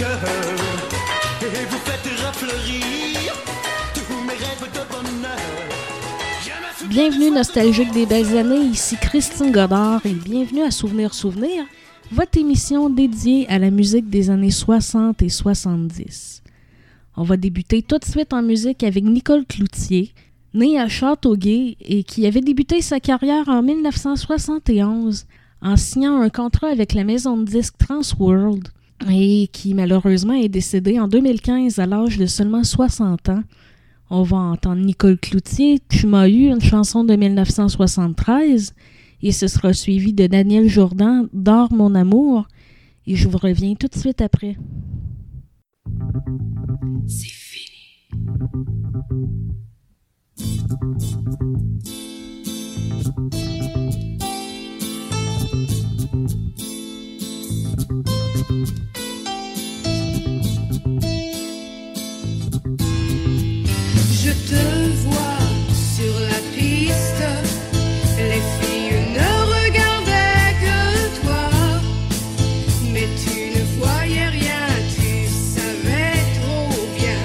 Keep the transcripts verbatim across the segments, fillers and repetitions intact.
cœur et vous faites rafleurir tous mes rêves de bonheur. Bienvenue nostalgique des belles années, ici Christine Godard et bienvenue à Souvenir Souvenir, votre émission dédiée à la musique des années soixante et soixante-dix. On va débuter tout de suite en musique avec Nicole Cloutier, née à Châteauguay et qui avait débuté sa carrière en mille neuf cent soixante et onze en signant un contrat avec la maison de disques Transworld et qui malheureusement est décédée en deux mille quinze à l'âge de seulement soixante ans. On va entendre Nicole Cloutier, Tu m'as eu, une chanson de mille neuf cent soixante-treize, et ce sera suivi de Daniel Jourdan, Dors mon amour, et je vous reviens tout de suite après. C'est fini. Je te vois sur la piste, les filles ne regardaient que toi, mais tu ne voyais rien, tu savais trop bien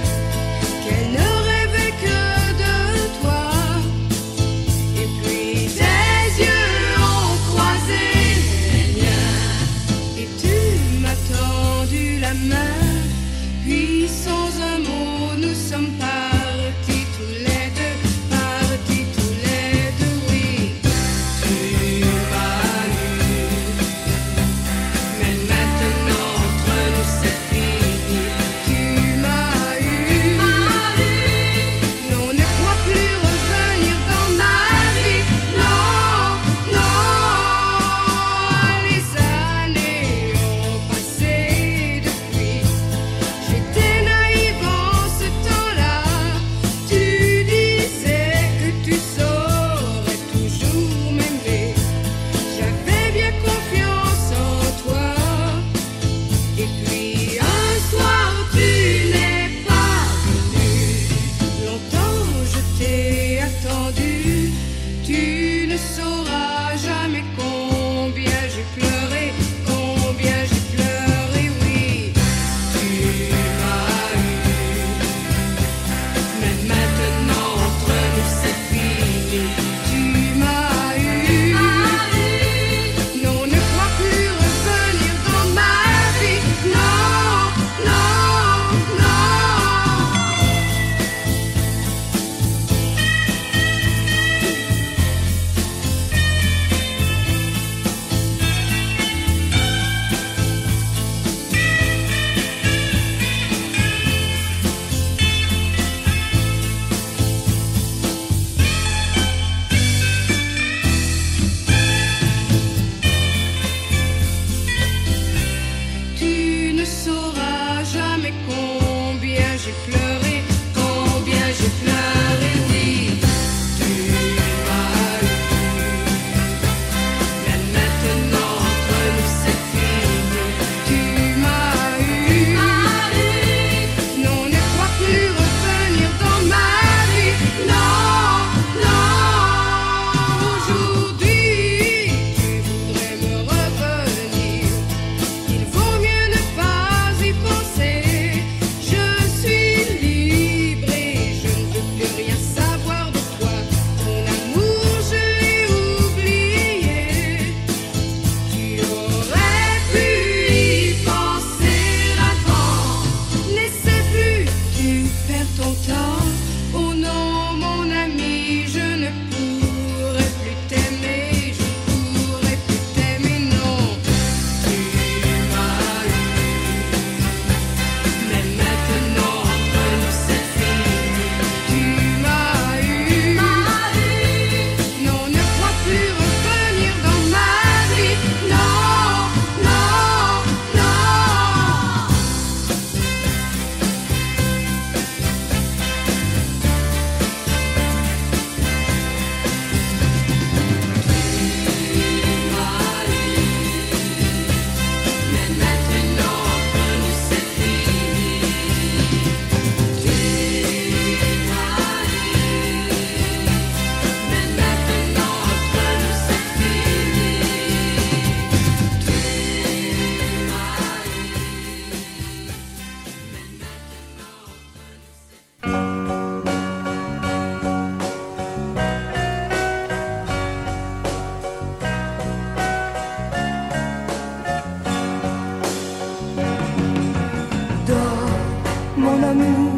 mon amour,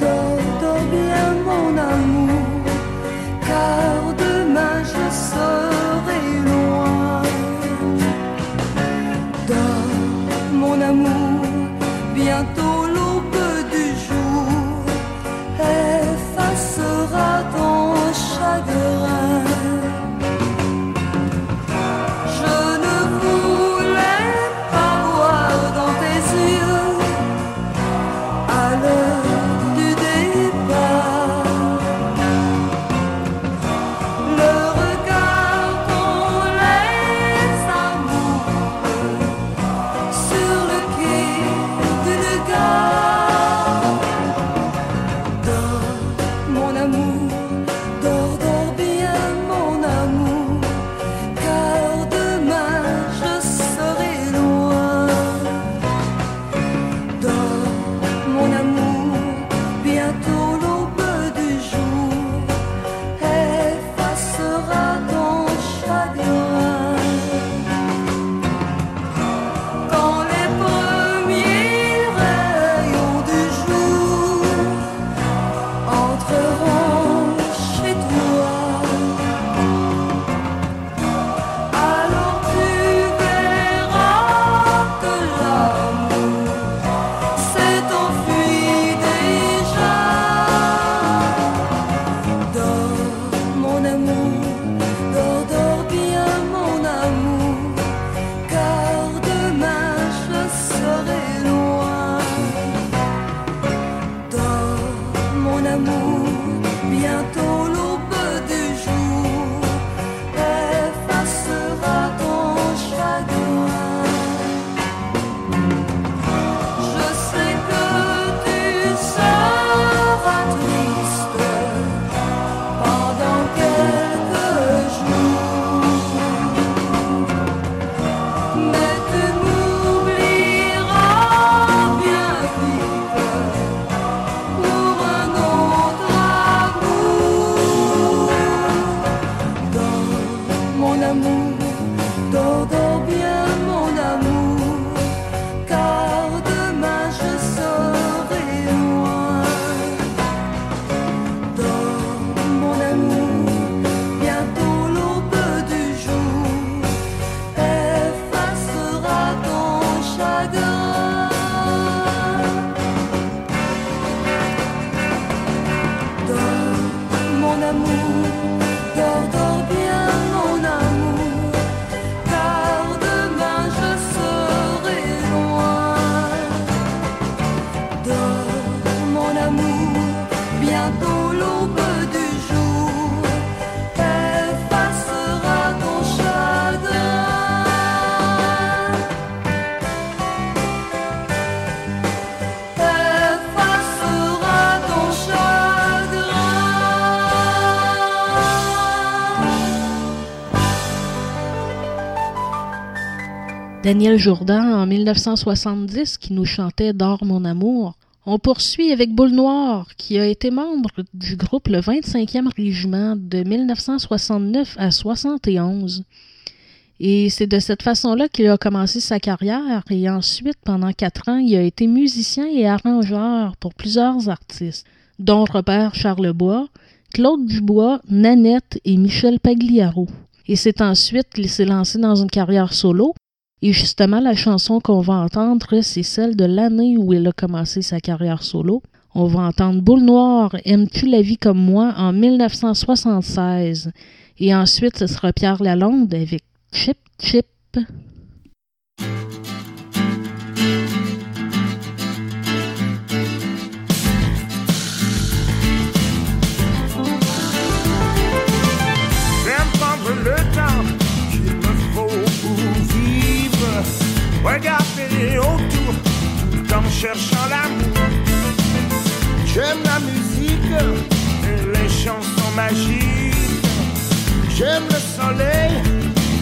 dors bien mon amour, car demain je serai loin. Dors mon amour, bientôt l'aube du jour effacera ton chagrin. Daniel Jourdan, en mille neuf cent soixante-dix, qui nous chantait « Dors mon amour ». On poursuit avec Boule Noire, qui a été membre du groupe Le vingt-cinquième Régiment de mille neuf cent soixante-neuf à mille neuf cent soixante et onze. Et c'est de cette façon-là qu'il a commencé sa carrière, et ensuite, pendant quatre ans, il a été musicien et arrangeur pour plusieurs artistes, dont Robert Charlebois, Claude Dubois, Nanette et Michel Pagliaro. Et c'est ensuite qu'il s'est lancé dans une carrière solo. Et justement, la chanson qu'on va entendre, c'est celle de l'année où il a commencé sa carrière solo. On va entendre Boule Noire, Aimes-tu la vie comme moi en mille neuf cent soixante-seize. Et ensuite, ce sera Pierre Lalonde avec Chip Chip. Regardez les autour, tout en cherchant l'amour. J'aime la musique et les chansons magiques. J'aime le soleil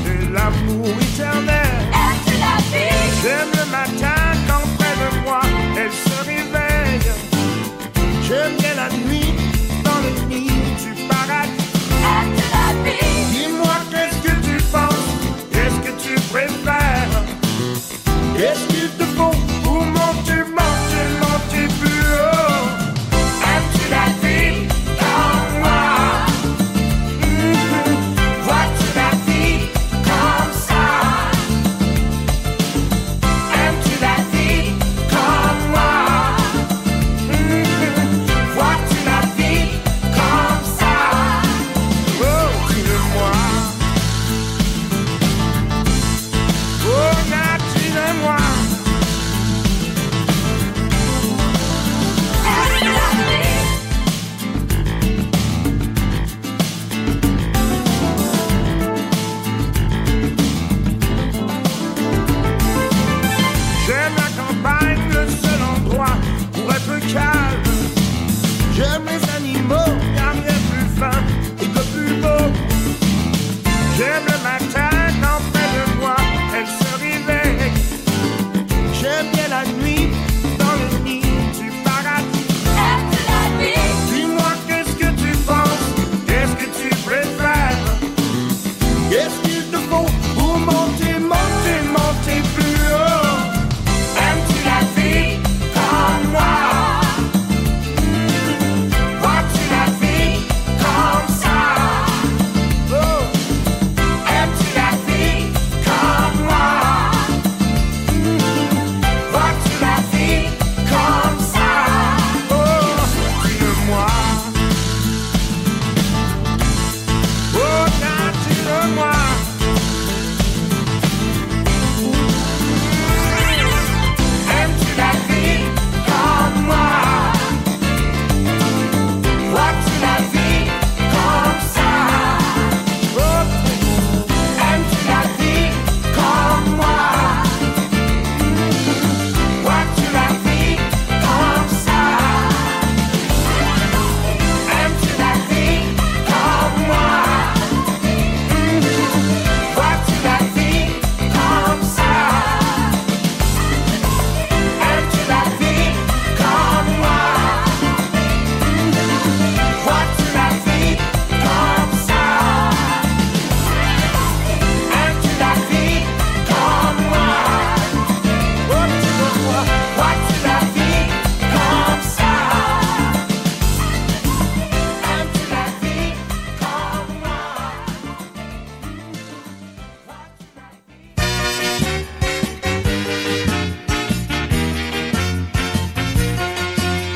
et l'amour éternel. Aime-tu la vie? J'aime le matin quand près de moi elle se réveille. J'aime bien la nuit dans les nids du paradis. Aime-tu la vie? Dis-moi qu'est-ce que tu penses, qu'est-ce que tu préfères? Qu'est-ce qu'il te faut? Où m'en tu manges, tu manges, tu bus?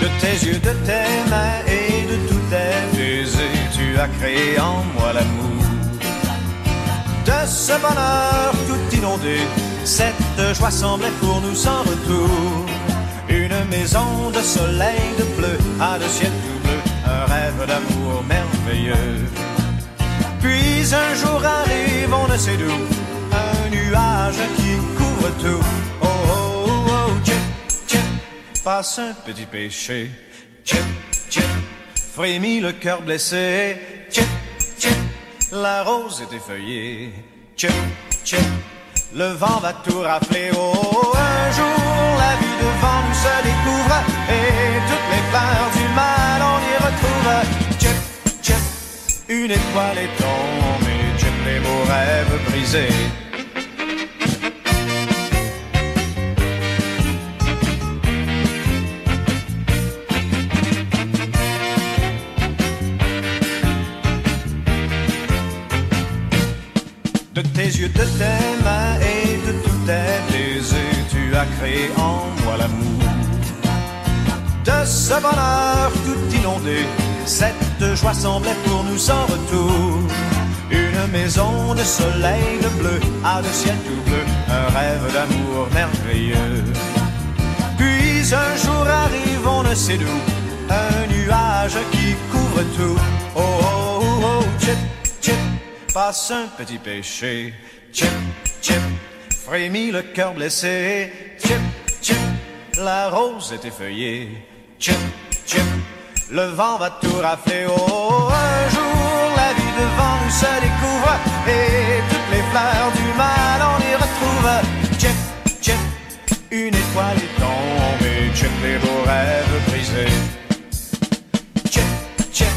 de tes yeux, de tes mains et de tous tes baisers, tu as créé en moi l'amour. De ce bonheur tout inondé, cette joie semblait pour nous sans retour. Une maison de soleil, de bleu, à de ciel tout bleu, un rêve d'amour merveilleux. Puis un jour arrive, on ne sait d'où, un nuage qui couvre tout. Oh oh oh oh, tchè, tchè, passe un petit péché. Tchè, tchè, frémit le cœur blessé. Tchè, tchè, la rose est effeuillée. Tchè, tchè, le vent va tout rafler. Oh, oh, un jour la vie devant nous se découvre et toutes les peurs du mal on y retrouve. Tchè, tchè, une étoile est tombée. Tchè, les beaux rêves brisés. De tes yeux, de tes mains et de tous tes baisers, tu as créé en moi l'amour. De ce bonheur tout inondé, cette joie semblait pour nous sans retour. Une maison de soleil, de bleu, à de ciel tout bleu, un rêve d'amour merveilleux. Puis un jour arrive, on ne sait d'où, un nuage qui couvre tout. Oh oh oh oh, tchip tchip, passe un petit péché. Tchip, tchip, frémit le cœur blessé. Tchip, tchip, la rose est effeuillée. Tchip, tchip, le vent va tout rafler. Oh, un jour la vie devant nous se découvre et toutes les fleurs du mal on y retrouve. Tchip, tchip, une étoile est tombée. Tchip, les beaux rêves brisés. Tchip, tchip,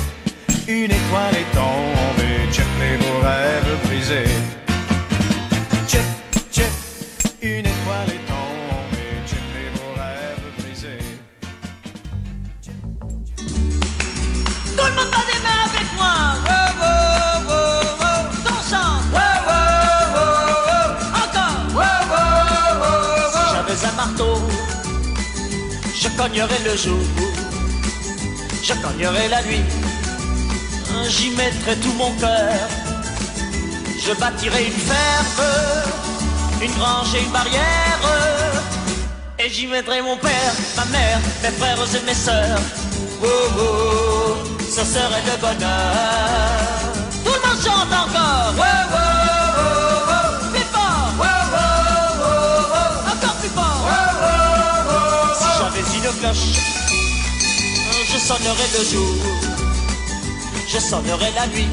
une étoile est tombée. Tchèp, les beaux rêves brisés. Tchèp, tchèp, une étoile est tombée. Tchèp, les beaux rêves brisés. Tchèp, tchèp. Tout le monde bat des mains avec moi. Wow, wow, wow, wow. Ton sang. Wow, wow, wow, wow. Encore. Wow, wow, wow, wow. Si j'avais un marteau, je cognerais le jour, je cognerais la nuit. J'y mettrai tout mon cœur. Je bâtirai une ferme, une grange et une barrière. Et j'y mettrai mon père, ma mère, mes frères et mes sœurs. Oh oh, ça serait de bonheur. Tout le monde chante encore. Oh oh oh oh, plus fort. Oh oh oh oh, encore plus fort. Oh oh oh oh. Si j'avais une cloche, je sonnerais le jour, je sonnerai la nuit,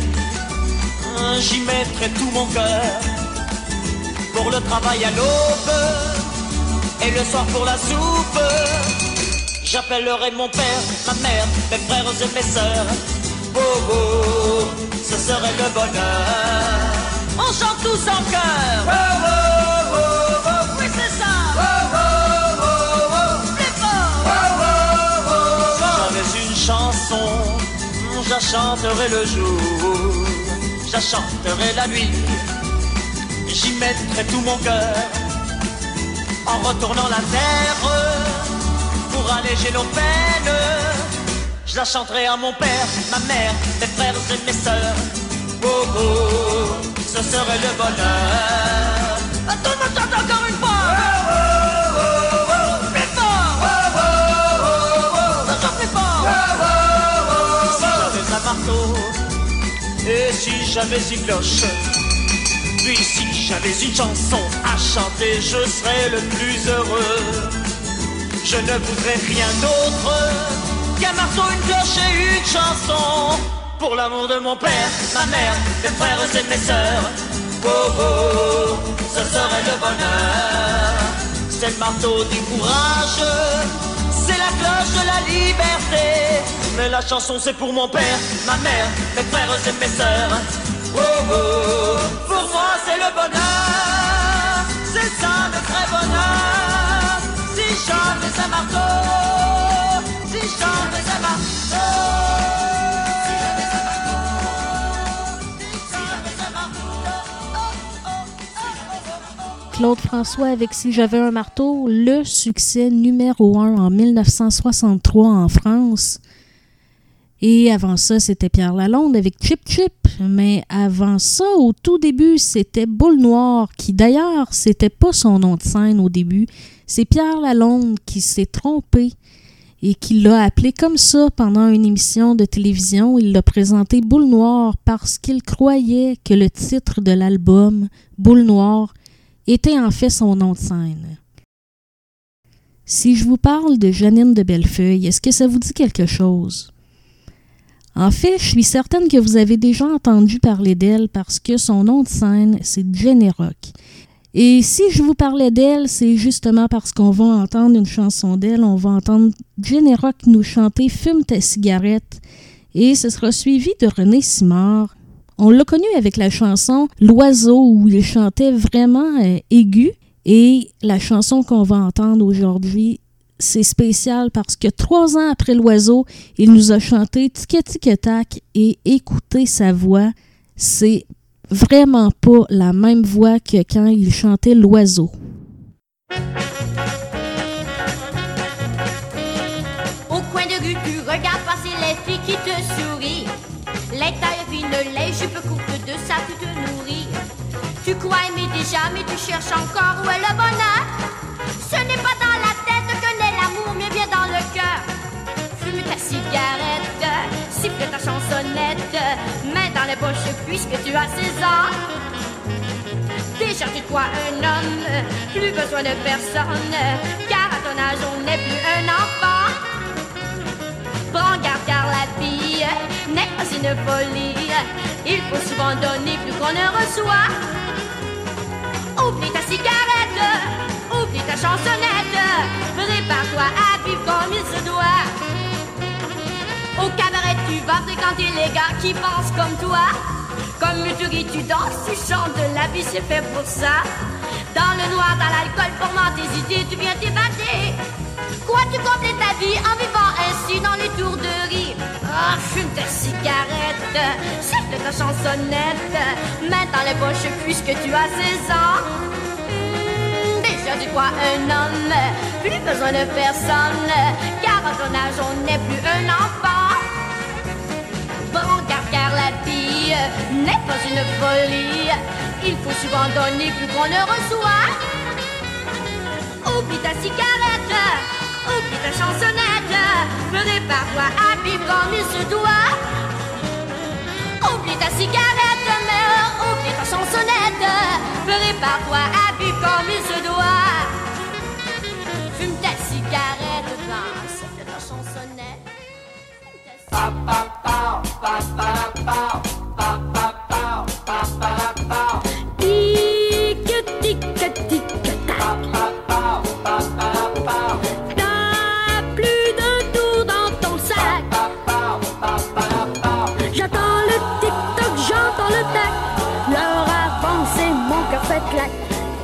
j'y mettrai tout mon cœur. Pour le travail à l'aube et le soir pour la soupe, j'appellerai mon père, ma mère, mes frères et mes sœurs. Oh oh, ce serait le bonheur. On chante tous en chœur. Oh oh oh oh, oui c'est ça. Oh oh oh oh, plus fort. Oh oh oh oh. Si j'avais une chanson, j'achanterai le jour, j'achanterai la nuit, j'y mettrai tout mon cœur. En retournant la terre, pour alléger nos peines, je la chanterai à mon père, ma mère, mes frères et mes sœurs. Oh oh, ce serait le bonheur. Tout le monde chante encore une fois. Oh oh oh, plus fort. Oh oh oh, encore plus fort. Oh oh. Marteau. Et si j'avais une cloche, puis si j'avais une chanson à chanter, je serais le plus heureux. Je ne voudrais rien d'autre qu'un marteau, une cloche et une chanson. Pour l'amour de mon père, ma mère, mes frères et mes sœurs. Oh oh, ce serait le bonheur. C'est le marteau du courage, c'est la cloche de la liberté. Mais la chanson c'est pour mon père, ma mère, mes frères et mes sœurs. Oh oh, pour moi c'est le bonheur, c'est ça le vrai bonheur. Si j'avais un marteau, si j'avais un marteau, si j'avais un marteau, si j'avais un marteau, oh oh oh oh oh Claude François avec « Si j'avais un marteau », le succès numéro un en mille neuf cent soixante-trois en France. Et avant ça, c'était Pierre Lalonde avec « Chip Chip ». Mais avant ça, au tout début, c'était Boule Noire, qui d'ailleurs, c'était pas son nom de scène au début. C'est Pierre Lalonde qui s'est trompé et qui l'a appelé comme ça pendant une émission de télévision. Il l'a présenté Boule Noire parce qu'il croyait que le titre de l'album, Boule Noire, était en fait son nom de scène. Si je vous parle de Jeannine de Bellefeuille, est-ce que ça vous dit quelque chose? En fait, je suis certaine que vous avez déjà entendu parler d'elle parce que son nom de scène, c'est Jenny Rock. Et si je vous parlais d'elle, c'est justement parce qu'on va entendre une chanson d'elle. On va entendre Jenny Rock nous chanter « Fume ta cigarette » et ce sera suivi de René Simard. On l'a connu avec la chanson « L'oiseau » où il chantait vraiment euh, aigu. Et la chanson qu'on va entendre aujourd'hui, c'est spécial parce que trois ans après « L'oiseau », il nous a chanté « Tic tic tac » et écouter sa voix, c'est vraiment pas la même voix que quand il chantait « L'oiseau ». Au coin de rue, tu regardes passer les filles qui te sourient. Les tailles fines, les jupes courtes, de ça tu te nourris. Tu crois aimer déjà, mais tu cherches encore où est le bonheur. Ce n'est pas dans la tête que naît l'amour, mais bien dans le cœur. Fume ta cigarette, siffle ta chansonnette, mets dans les poches puisque tu as seize ans. Déjà tu crois un homme, plus besoin de personne, car à ton âge on n'est plus un enfant. Prends garde car la vie n'est pas une folie. Il faut souvent donner plus qu'on ne reçoit. Oublie ta cigarette, oublie ta chansonnette, prépare-toi à vivre comme il se doit. Au cabaret tu vas fréquenter les gars qui pensent comme toi. Comme tu ris, tu danses, tu chantes, la vie c'est fait pour ça. Dans le noir, dans l'alcool, formant tes idées, tu viens t'évader. Quoi, tu complètes ta vie en vivant ainsi dans les tourderies. Oh, fume ta cigarette, siffle ta chansonnette, mets dans les poches puisque tu as seize ans. Mmh, déjà tu crois un homme, plus besoin de personne, car à ton âge on n'est plus un enfant. Bon, car, car la vie n'est pas une folie. Il faut souvent donner plus qu'on ne reçoit. Oublie ta cigarette, oublie ta chansonnette, prépare-toi à vivre comme il se doit. Oublie ta cigarette, mais oublie ta chansonnette, prépare-toi à vivre comme il se doit. Fume ta cigarette, danse ta chansonnette. Pa pa pa pa pa pa pa pa pa pa pa. Tic tic tic tac. Pa pa pa pa pa. T'as plus d'un tour dans ton sac. Pa pa pa pa pa. J'attends le tic toc, j'entends le tac. L'heure avance et mon cœur fait clac.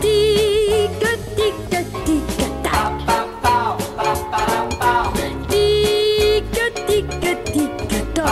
Tic tic tic tac. Pa pa pa pa pa pa. Tic tic tic tac.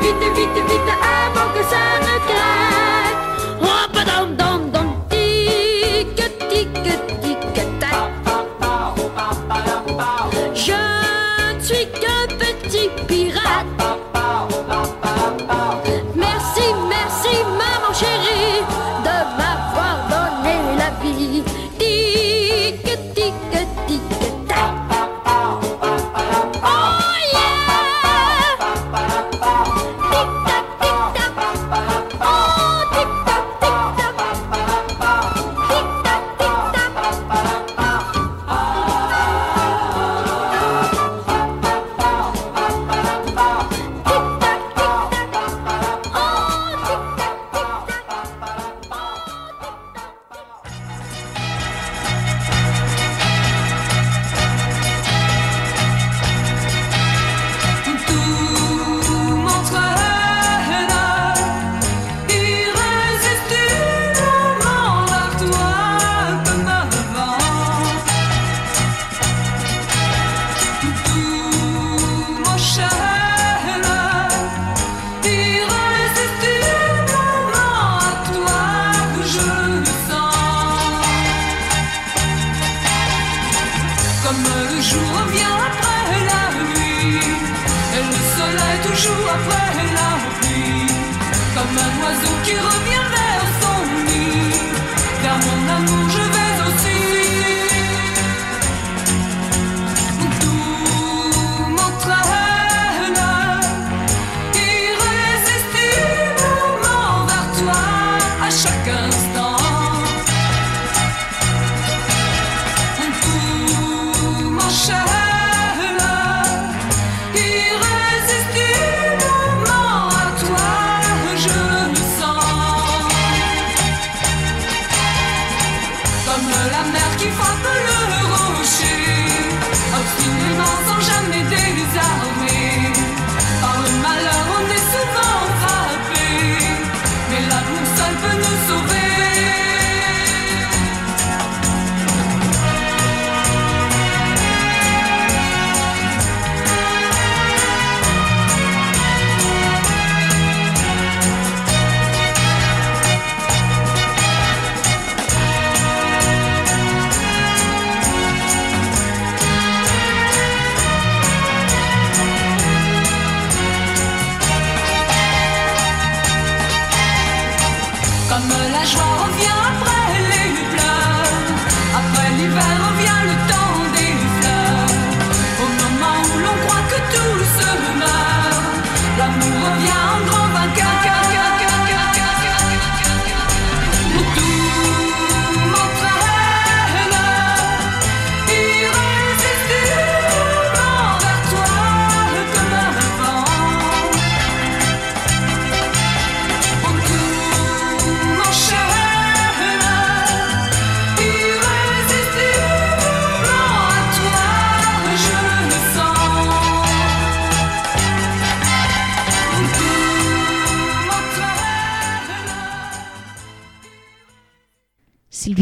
vite, vite, vite, avant que ça ne craque. Oh, badam, dam, dam, tic, tic, tic, tac. Je ne suis qu'un petit pirate. Merci, merci, maman chérie, de m'avoir donné la vie. Tic, tic, tic, tac.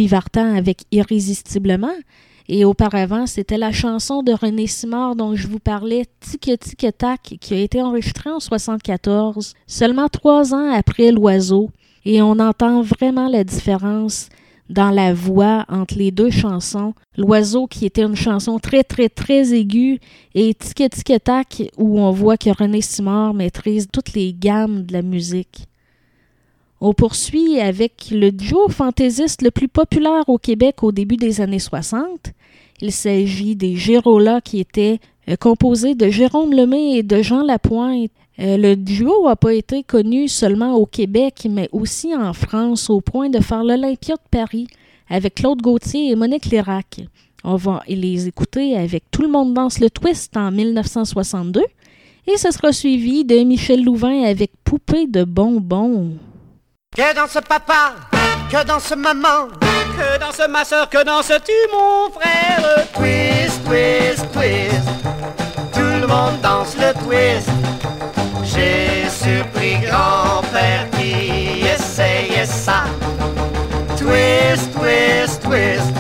Vartan avec Irrésistiblement, et auparavant c'était la chanson de René Simard dont je vous parlais, Tic Tic Tac, qui a été enregistrée en soixante-quatorze, seulement trois ans après L'Oiseau, et on entend vraiment la différence dans la voix entre les deux chansons. L'Oiseau qui était une chanson très très très aiguë, et Tic Tic Tac où on voit que René Simard maîtrise toutes les gammes de la musique. On poursuit avec le duo fantaisiste le plus populaire au Québec au début des années soixante. Il s'agit des Jérolas, qui étaient euh, composés de Jérôme Lemay et de Jean Lapointe. Euh, le duo n'a pas été connu seulement au Québec, mais aussi en France, au point de faire l'Olympia de Paris avec Claude Gauthier et Monique Lérac. On va les écouter avec Tout le monde danse le twist en mille neuf cent soixante-deux, et ce sera suivi de Michel Louvain avec Poupée de bonbons. Que danse papa, que danse maman, que danse ma soeur, que danses-tu mon frère? Twist, twist, twist, tout le monde danse le twist. J'ai surpris grand-père qui essayait ça. Twist, twist, twist,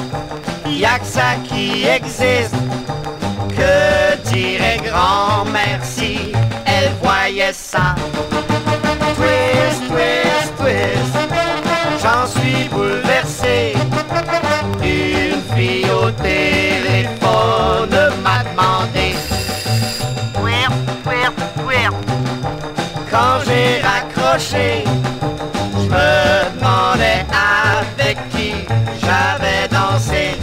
y'a que ça qui existe. Que dirait grand-mère si elle voit croyais ça. Twist, twist, twist, j'en suis bouleversé. Une fille au téléphone m'a demandé twirp, twirp, twirp. Quand j'ai raccroché, je me demandais avec qui j'avais dansé.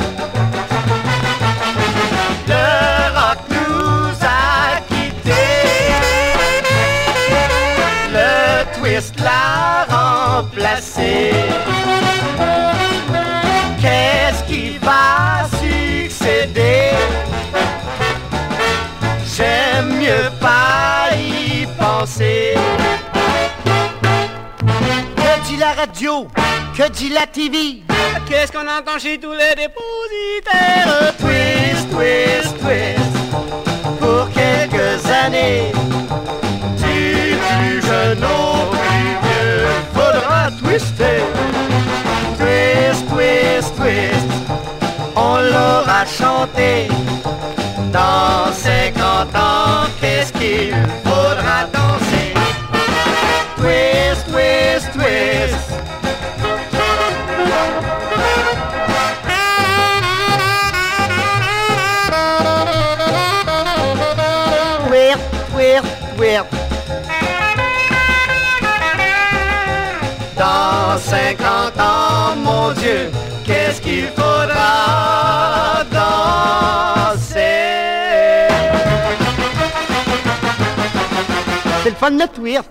La remplacer. Qu'est-ce qui va succéder? J'aime mieux pas y penser. Que dit la radio? Que dit la T V? Qu'est-ce qu'on entend chez tous les dépositaires? Twist, twist, twist. Pour quelques années, du plus jeune au plus vieux, faudra twister. Twist, twist, twist, on l'aura chanté. Dans cinquante ans, qu'est-ce qu'il faudra danser? Twist, twist, twist. Twirp, twirp, twirp. Dans cinquante ans, mon Dieu, qu'est-ce qu'il faudra danser? C'est le fun de notre twirp.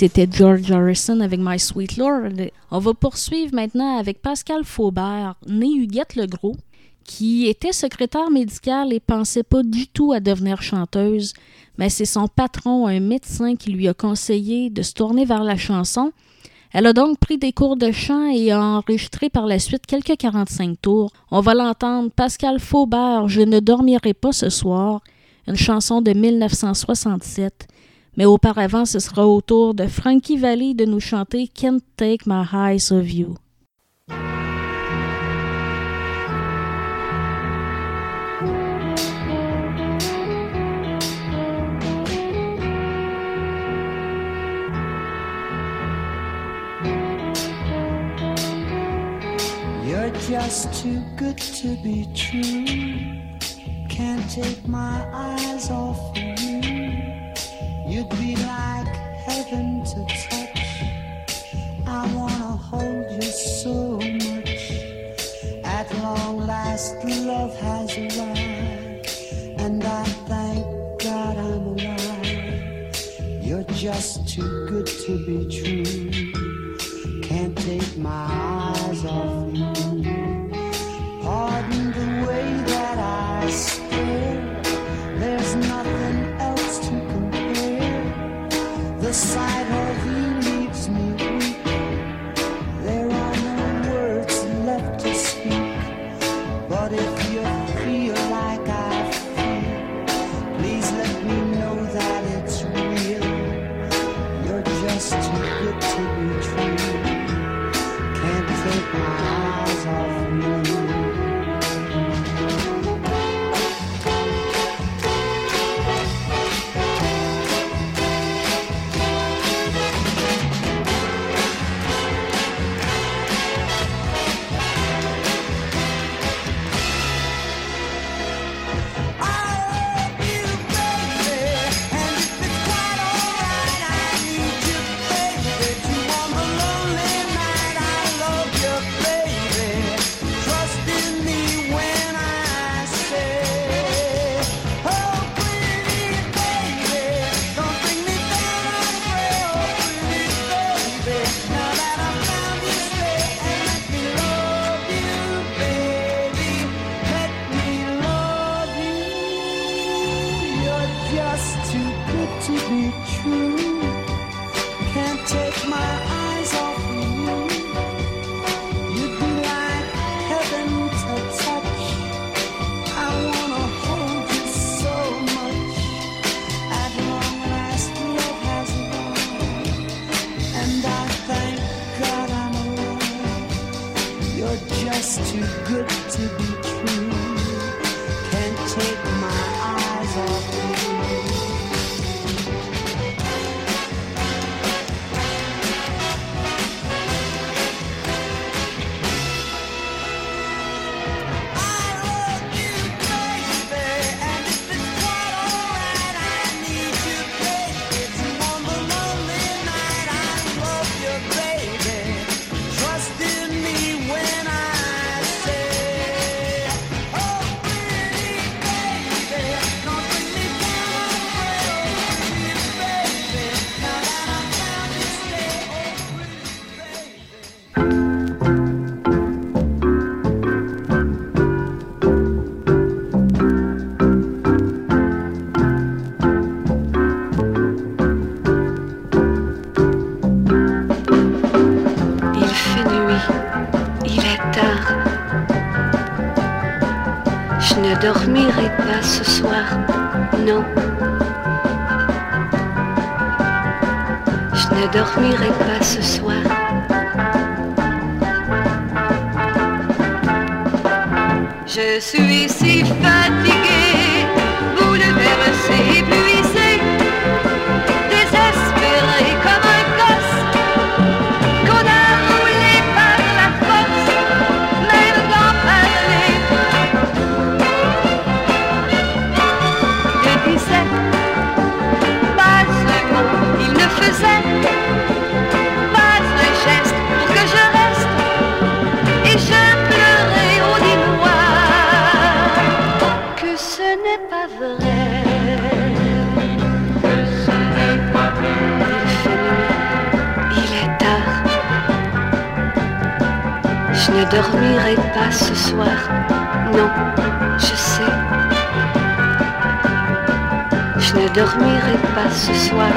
C'était George Harrison avec My Sweet Lord. On va poursuivre maintenant avec Pascal Faubert, né Huguette-le-Gros, qui était secrétaire médicale et pensait pas du tout à devenir chanteuse, mais c'est son patron, un médecin, qui lui a conseillé de se tourner vers la chanson. Elle a donc pris des cours de chant et a enregistré par la suite quelques quarante-cinq tours. On va l'entendre, Pascal Faubert, « Je ne dormirai pas ce soir », une chanson de mille neuf cent soixante-sept. Mais auparavant, ce sera au tour de Frankie Valli de nous chanter « Can't Take My Eyes Off You ». Just too good to be true. Can't take my eyes off of you. You'd be like heaven to touch. I wanna hold you so much. At long last, love has arrived, and I thank God I'm alive. You're just too good to be true. Can't take my eyes off you. Pardon the way that I stare. There's nothing else to compare. The sight of you leaves me weak. There are no words left to speak. But if you feel like I feel, please let me know that it's real. You're just too good to be true. Can't take my eyes off you. Je ne dormirai pas ce soir, non. Je ne dormirai pas ce soir. Je suis si fatiguée, bouleversée, épuisée, désespérée comme un gosse qu'on a roulé par la force, même d'en parler. Pas un geste pour que je reste, et je pleurais au dînois. Que ne dormirai pas ce soir. Non, je sais. Je ne dormirai pas ce soir.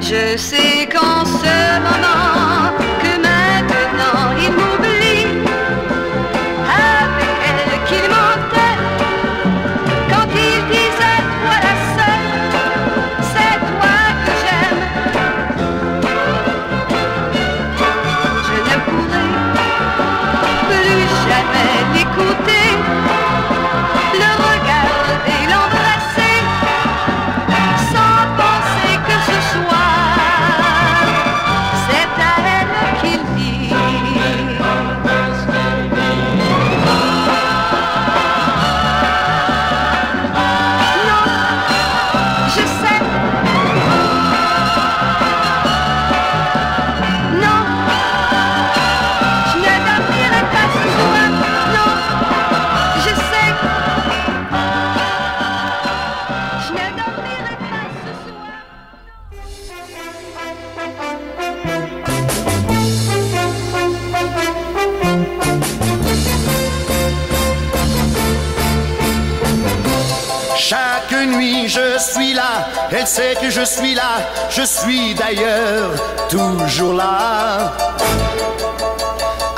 Je sais qu'en ce moment, que maintenant il m'oublie, avec elle qu'il mentait, quand il disait toi la seule, c'est toi que j'aime. Je ne pourrai plus jamais t'écouter, le regarder, l'embrasser, sans penser que ce soit. Elle sait que je suis là, je suis d'ailleurs toujours là,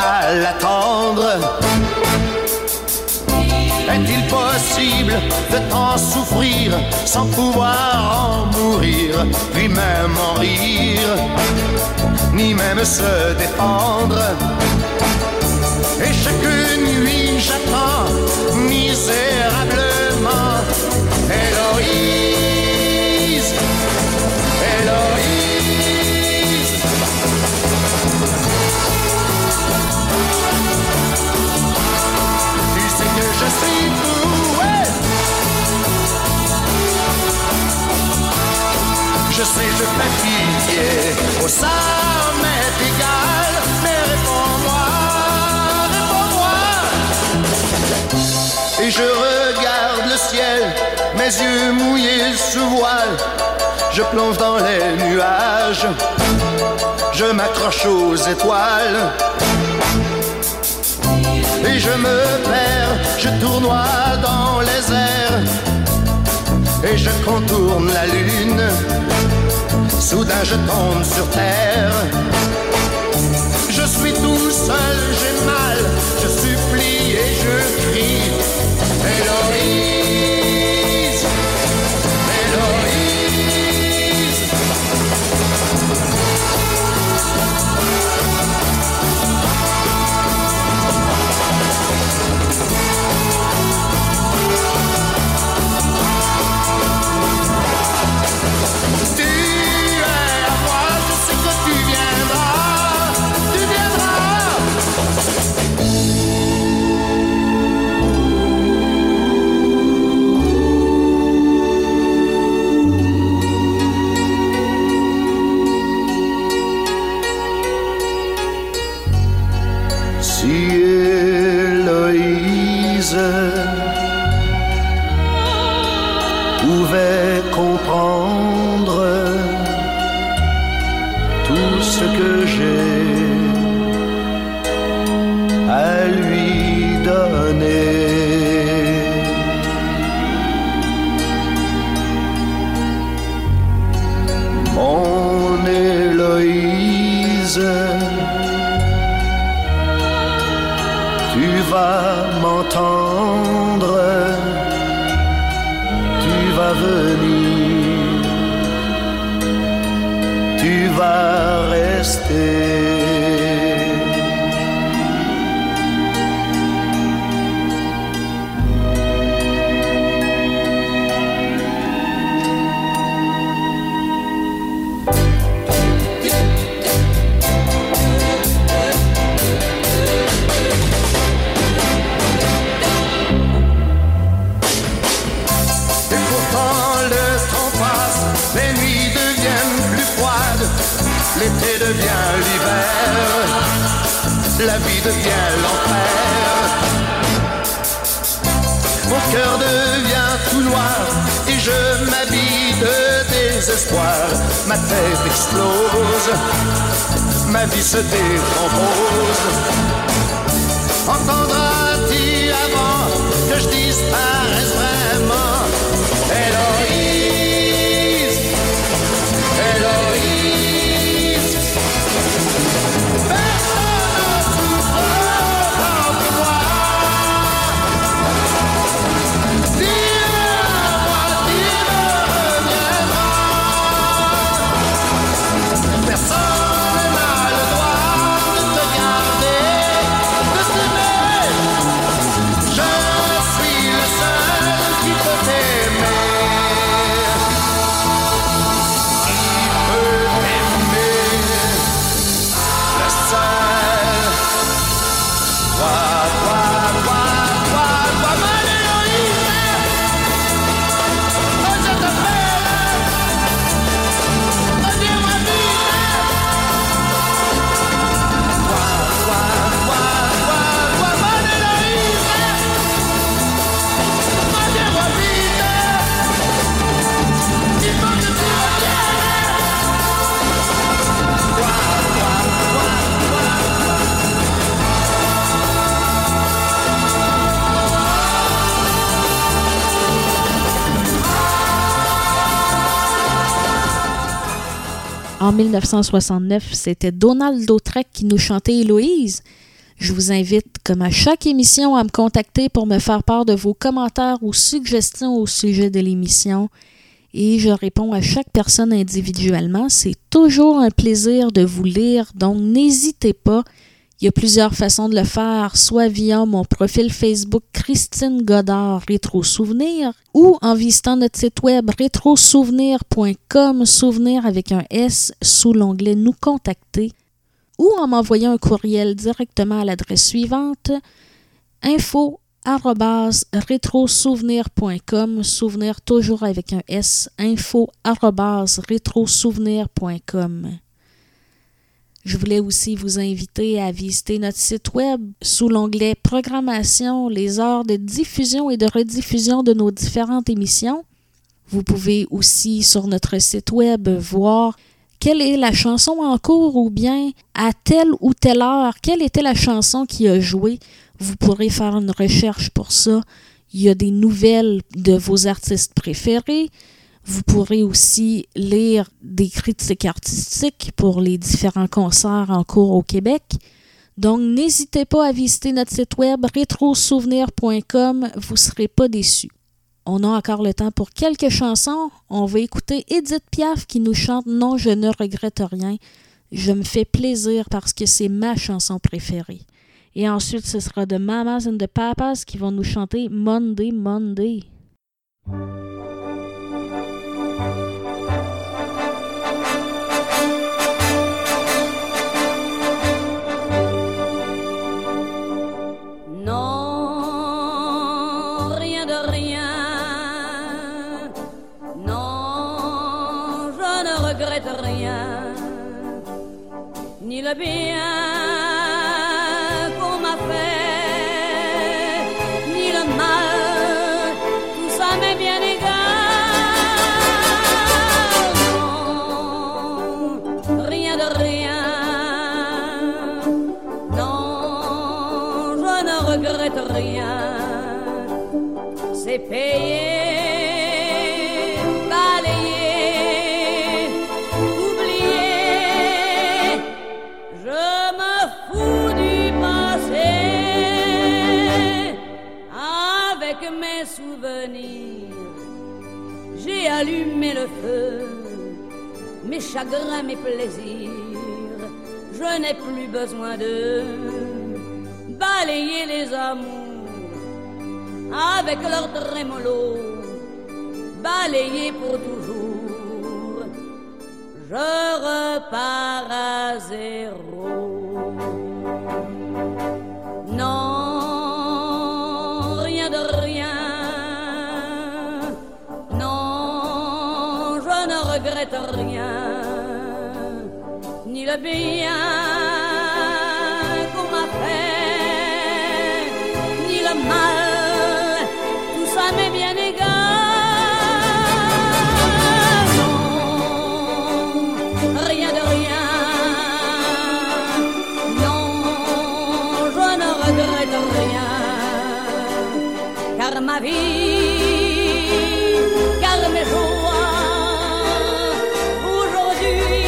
à l'attendre. Est-il possible de tant souffrir sans pouvoir en mourir, ni même en rire, ni même se défendre? Et chaque nuit j'attends misérablement Héloïse. Je suis foué. Je sais, je fais pitié. Oh, ça m'est égal. Mais réponds-moi, réponds-moi. Et je regarde le ciel, mes yeux mouillés sous voile. Je plonge dans les nuages, je m'accroche aux étoiles. Et je me perds, je tournoie dans les airs, et je contourne la lune. Soudain je tombe sur terre. Je suis tout seul, j'ai mal, je supplie et je crie Héloïse, Héloïse. Devient tout noir et je m'habille de délire. désespoir, ma tête explose, ma vie se décompose. Entendras-tu avant que je disparaisse vraiment? Héloïse, Héloïse, personne ne souffre avant toi. Dis-le-moi, dis-le, reviendra. Personne. En mille neuf cent soixante-neuf, c'était Donald Dautrec qui nous chantait Héloïse. Je vous invite, comme à chaque émission, à me contacter pour me faire part de vos commentaires ou suggestions au sujet de l'émission. Et je réponds à chaque personne individuellement. C'est toujours un plaisir de vous lire, donc n'hésitez pas. Il y a plusieurs façons de le faire, soit via mon profil Facebook Christine Godard Rétro Souvenir ou en visitant notre site web retro souvenir point com, souvenir avec un S, sous l'onglet Nous contacter, ou en m'envoyant un courriel directement à l'adresse suivante info arobase rétro souvenir point com, souvenir toujours avec un S, info arobase rétro souvenir point com. Je voulais aussi vous inviter à visiter notre site web sous l'onglet « Programmation », les heures de diffusion et de rediffusion de nos différentes émissions. Vous pouvez aussi, sur notre site web, voir quelle est la chanson en cours ou bien à telle ou telle heure, quelle était la chanson qui a joué. Vous pourrez faire une recherche pour ça. Il y a des nouvelles de vos artistes préférés. Vous pourrez aussi lire des critiques artistiques pour les différents concerts en cours au Québec. Donc, n'hésitez pas à visiter notre site web rétro souvenir point com, vous ne serez pas déçus. On a encore le temps pour quelques chansons. On va écouter Édith Piaf qui nous chante « Non, je ne regrette rien ». Je me fais plaisir parce que c'est ma chanson préférée. Et ensuite, ce sera de Mamas and the Papas qui vont nous chanter « Monday, Monday ». Ni le bien qu'on m'a fait, ni le mal, tout ça m'est bien égal. Non, rien de rien, non, je ne regrette rien. C'est payé. J'ai allumé le feu, mes chagrins, mes plaisirs, je n'ai plus besoin d'eux. Balayer les amours avec leur trémolo, balayer pour toujours, je repars à zéro. Non, rien, ni le bien qu'on m'a fait, ni le mal, tout ça m'est bien égal. Non, vie, calme joie, aujourd'hui,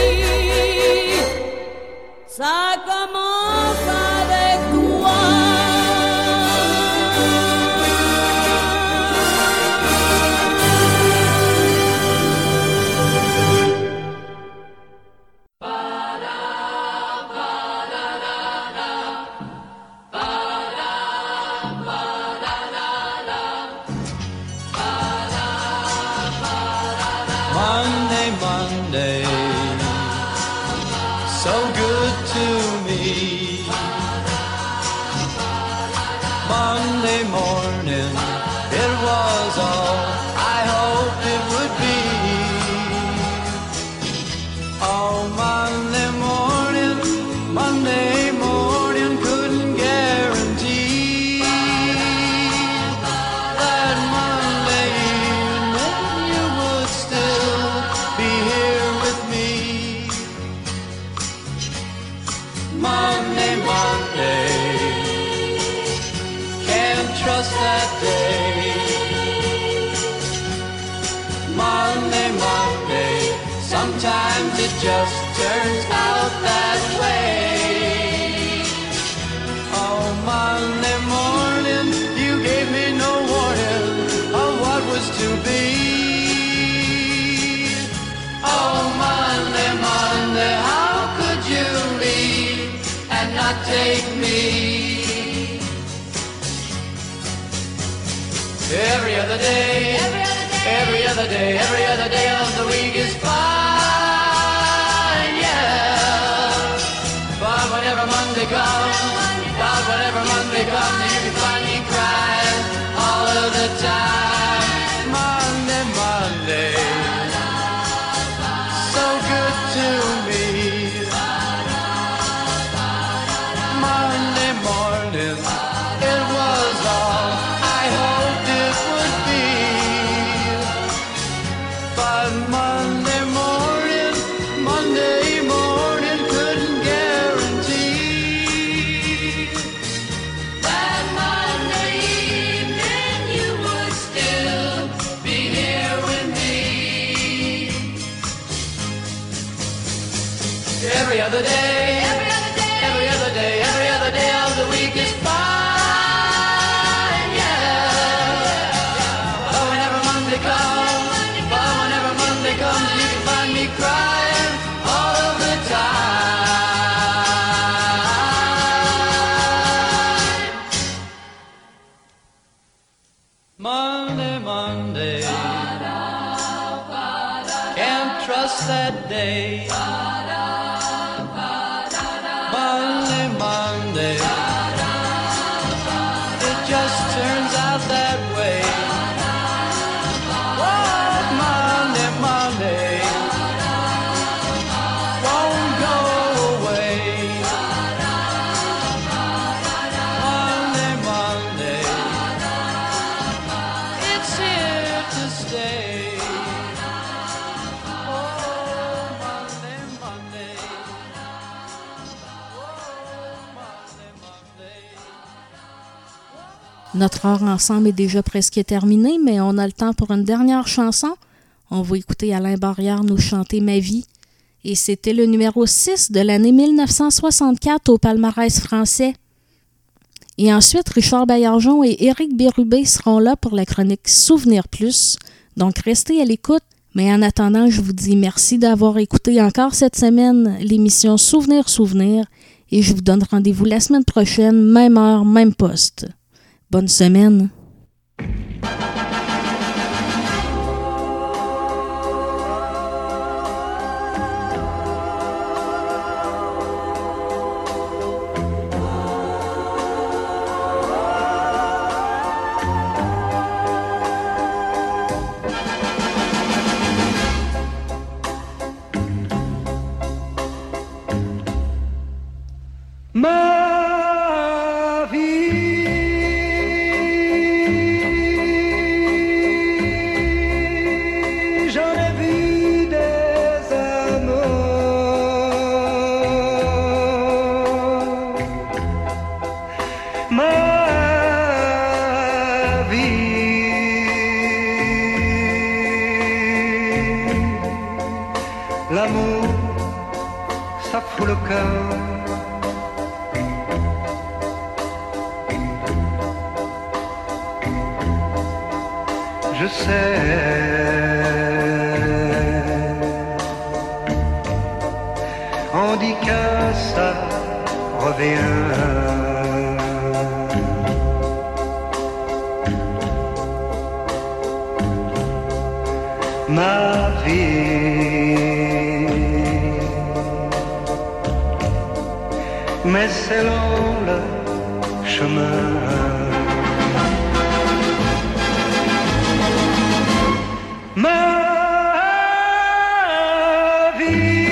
ça commence avec toi. Every other day, every other day, every other day, every other day of the week is fine, yeah. But whenever Monday comes, but whenever Monday comes, you can find me crying all of the time. Monday, Monday, so good to me. Monday morning, it was all I hoped it would be. But Monday morning, Monday morning couldn't guarantee that Monday evening you would still be here with me. Every other day, every other day, every other day, every other day of the week is fine, yeah. But whenever Monday comes, but whenever Monday comes, you can find me crying all of the time. Monday, Monday, can't trust that day. Monday, Monday, it just turns out that way. What Monday, Monday won't go away. Monday, Monday, it's here to stay. Oh, Monday, Monday. Oh, Monday, Monday. Notre heure ensemble est déjà presque terminée, mais on a le temps pour une dernière chanson. On va écouter Alain Barrière nous chanter « Ma vie ». Et c'était le numéro six de l'année mille neuf cent soixante-quatre au palmarès français. Et ensuite, Richard Baillargeon et Éric Bérubé seront là pour la chronique « Souvenir plus ». Donc, restez à l'écoute. Mais en attendant, je vous dis merci d'avoir écouté encore cette semaine l'émission « Souvenir, souvenir ». Et je vous donne rendez-vous la semaine prochaine, même heure, même poste. Bonne semaine! Ma vie, j'en ai vu des amours. Ma vie. d'amour, ça fout le cœur. Je sais, on dit que ça revient. Ma vie, mais c'est long le chemin. Ma vie.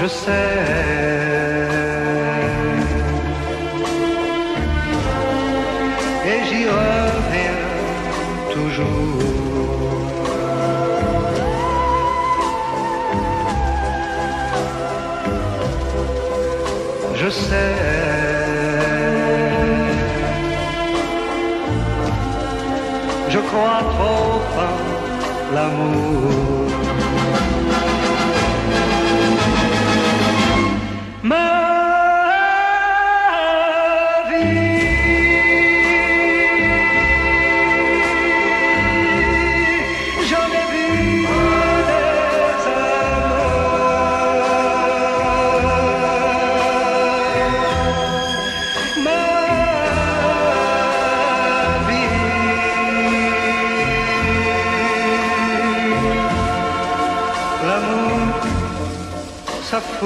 Je sais, et j'y reviens toujours. Je sais, je crois trop en l'amour.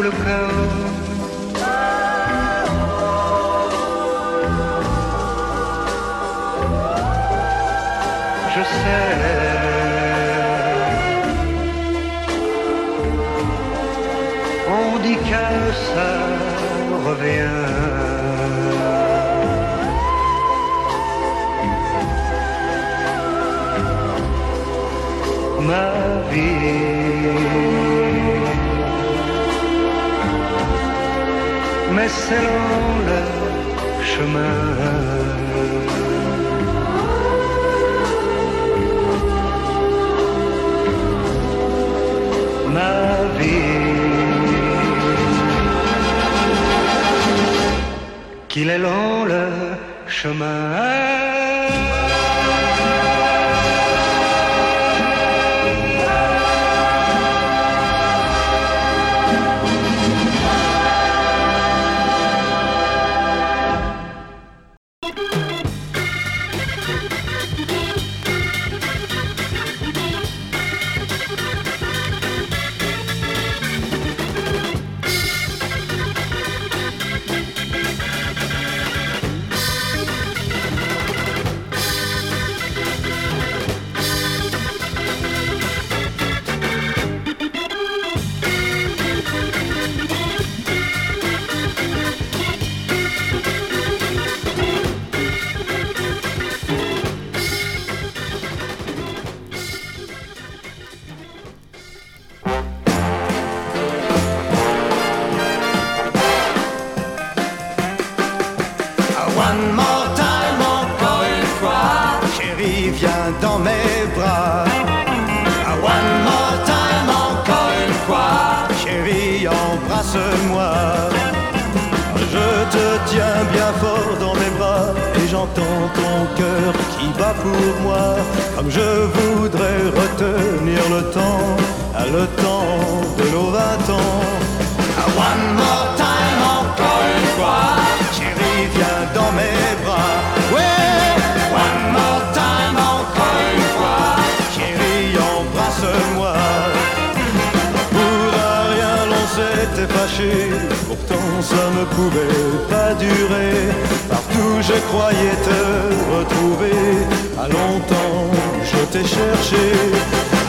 Le cœur, je sais, on dit que ça revient. Ma vie. Mais c'est long le chemin. Ma vie, qu'il est long le chemin.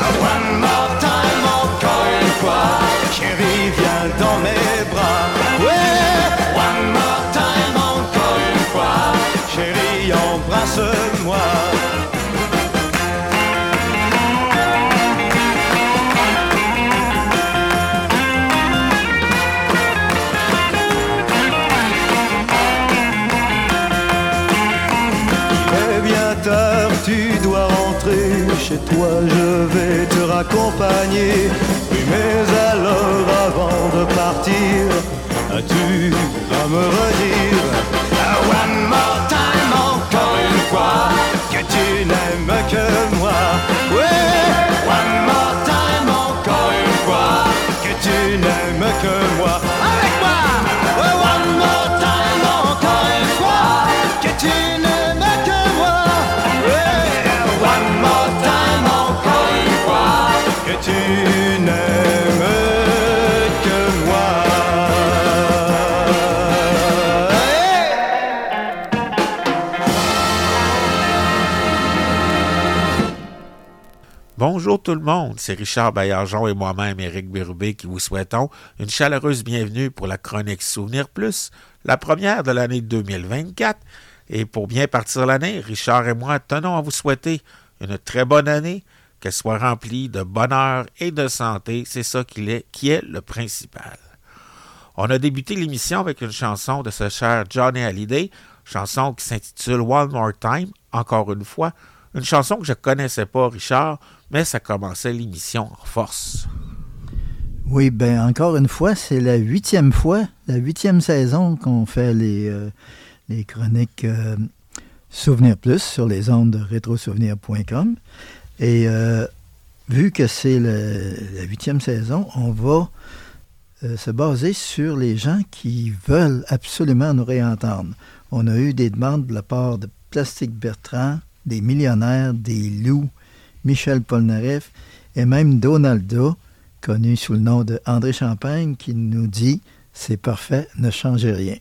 I One more time, encore une fois, chérie, viens dans mes bras. Ouais. One more time, encore une fois, chérie, embrasse-moi. Chez toi je vais te raccompagner. Oui, mais alors avant de partir, as-tu à me redire uh, one more time, encore une fois, que tu n'aimes que moi. Ouais. One more time, encore une fois, que tu n'aimes que moi. Avec moi. Ouais, one more time, encore une fois, que tu n'aimes que moi. Ouais. One more tu n'aimes que moi. Bonjour tout le monde, c'est Richard Baillargeon et moi-même, Éric Bérubé, qui vous souhaitons une chaleureuse bienvenue pour la chronique Souvenir Plus, la première de l'année deux mille vingt-quatre. Et pour bien partir l'année, Richard et moi tenons à vous souhaiter une très bonne année, qu'elle soit remplie de bonheur et de santé, c'est ça qui est, qui est le principal. On a débuté l'émission avec une chanson de ce cher Johnny Hallyday, chanson qui s'intitule One More Time, encore une fois, une chanson que je ne connaissais pas, Richard, mais ça commençait l'émission en force. Oui, bien, encore une fois, c'est la huitième fois, la huitième saison qu'on fait les, euh, les chroniques euh, Souvenir Plus sur les ondes de rétro souvenir point com. Et euh, vu que c'est le, la huitième saison, on va euh, se baser sur les gens qui veulent absolument nous réentendre. On a eu des demandes de la part de Plastique Bertrand, des Millionnaires, des Loups, Michel Polnareff et même Donalda, connu sous le nom de André Champagne, qui nous dit « C'est parfait, ne changez rien ».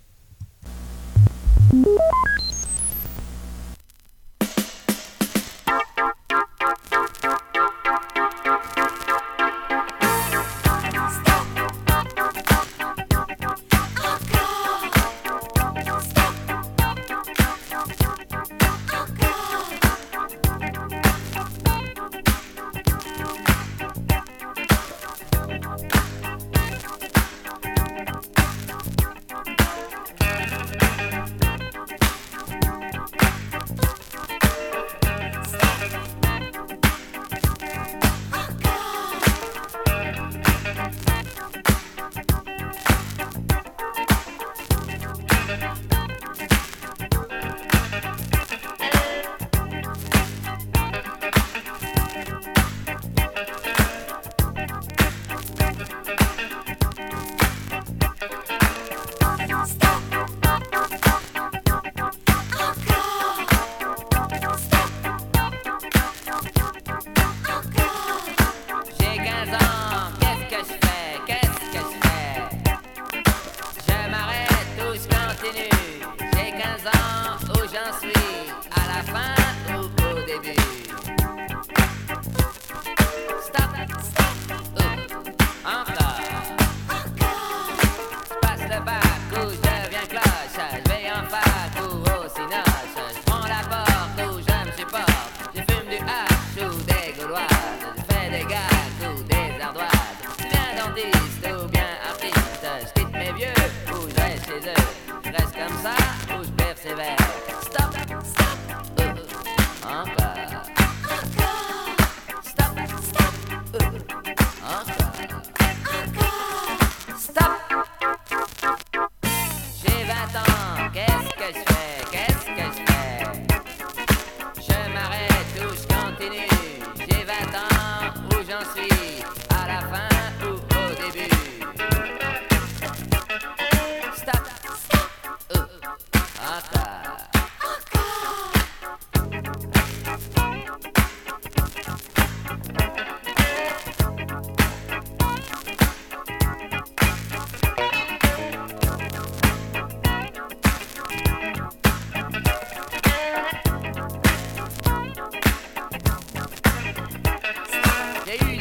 Yeah, you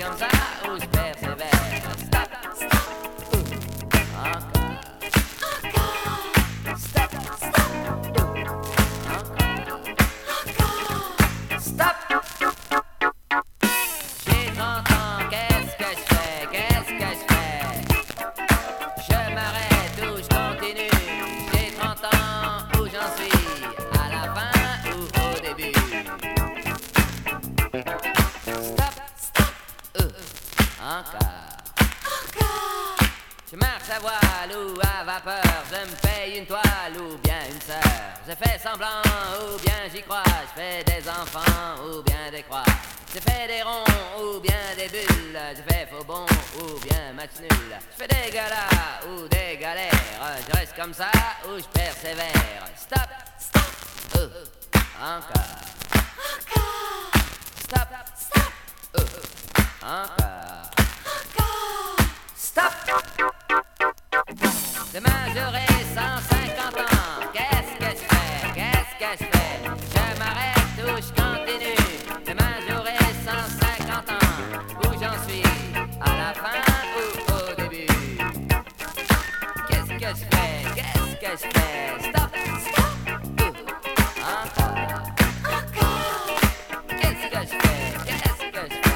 comme ça ou je persévère. Stop, stop, encore, encore. Stop, stop, encore, encore. Stop. J'ai trente ans, qu'est-ce que je fais, qu'est-ce que je fais? Je m'arrête ou je continue? J'ai trente ans, où j'en suis? À la fin ou au début? Encore, encore. Je marche à voile ou à vapeur, je me paye une toile ou bien une sœur. Je fais semblant ou bien j'y crois, je fais des enfants ou bien des croix. Je fais des ronds ou bien des bulles, je fais faux bon ou bien match nul. Je fais des galas ou des galères, je reste comme ça ou je persévère. Stop, stop, oh. Encore, encore. Stop, stop, oh. Encore. Stop! Demain j'aurai cent cinquante ans, qu'est-ce que je fais, qu'est-ce que je fais? Je m'arrête ou je continue? Demain j'aurai cent cinquante ans, où j'en suis? À la fin ou au début? Qu'est-ce que je fais, qu'est-ce que je fais? Stop, stop, ou encore, encore. Qu'est-ce que je fais, qu'est-ce que je fais? Oh.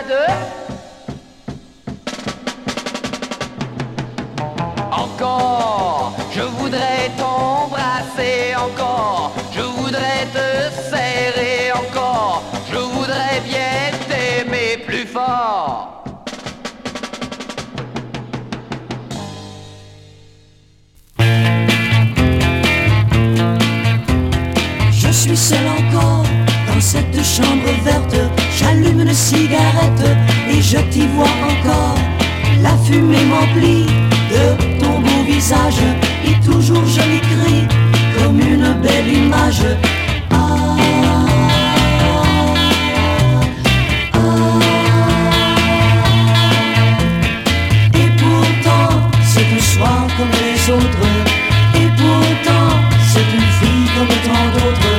à deux. Encore, je voudrais t'embrasser. Encore, je voudrais te serrer. Encore, je voudrais bien t'aimer plus fort. Je suis seul encore dans cette chambre verte. J'allume une cigarette et je t'y vois encore. La fumée m'emplit de ton beau visage et toujours je l'écris comme une belle image. Ah, ah, ah. Et pourtant c'est une soirée comme les autres. Et pourtant c'est une fille comme tant d'autres.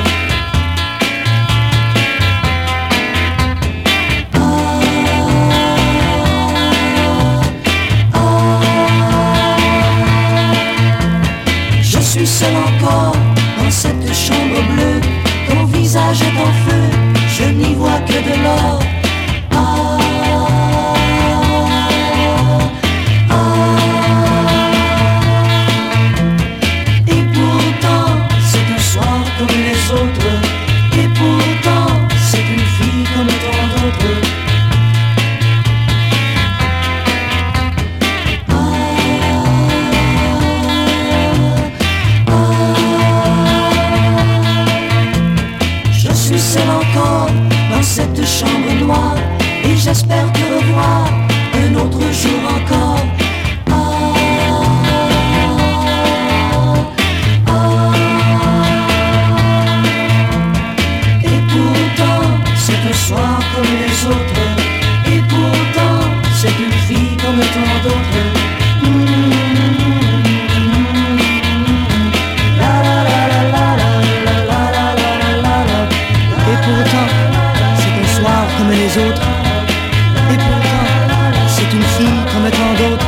Seul encore dans cette chambre bleue, ton visage est en feu, je n'y vois que de l'or. Ah, ah, ah. Et pourtant c'est un soir comme les autres. Et pourtant c'est une fille comme tant d'autres. Cette chambre noire, et j'espère te revoir un autre jour encore. Ah, ah, ah. Et pourtant, c'est un soir comme les autres. Et pourtant, c'est une fille comme tant d'autres. Les autres. Et pourtant, c'est une fille comme tant d'autres.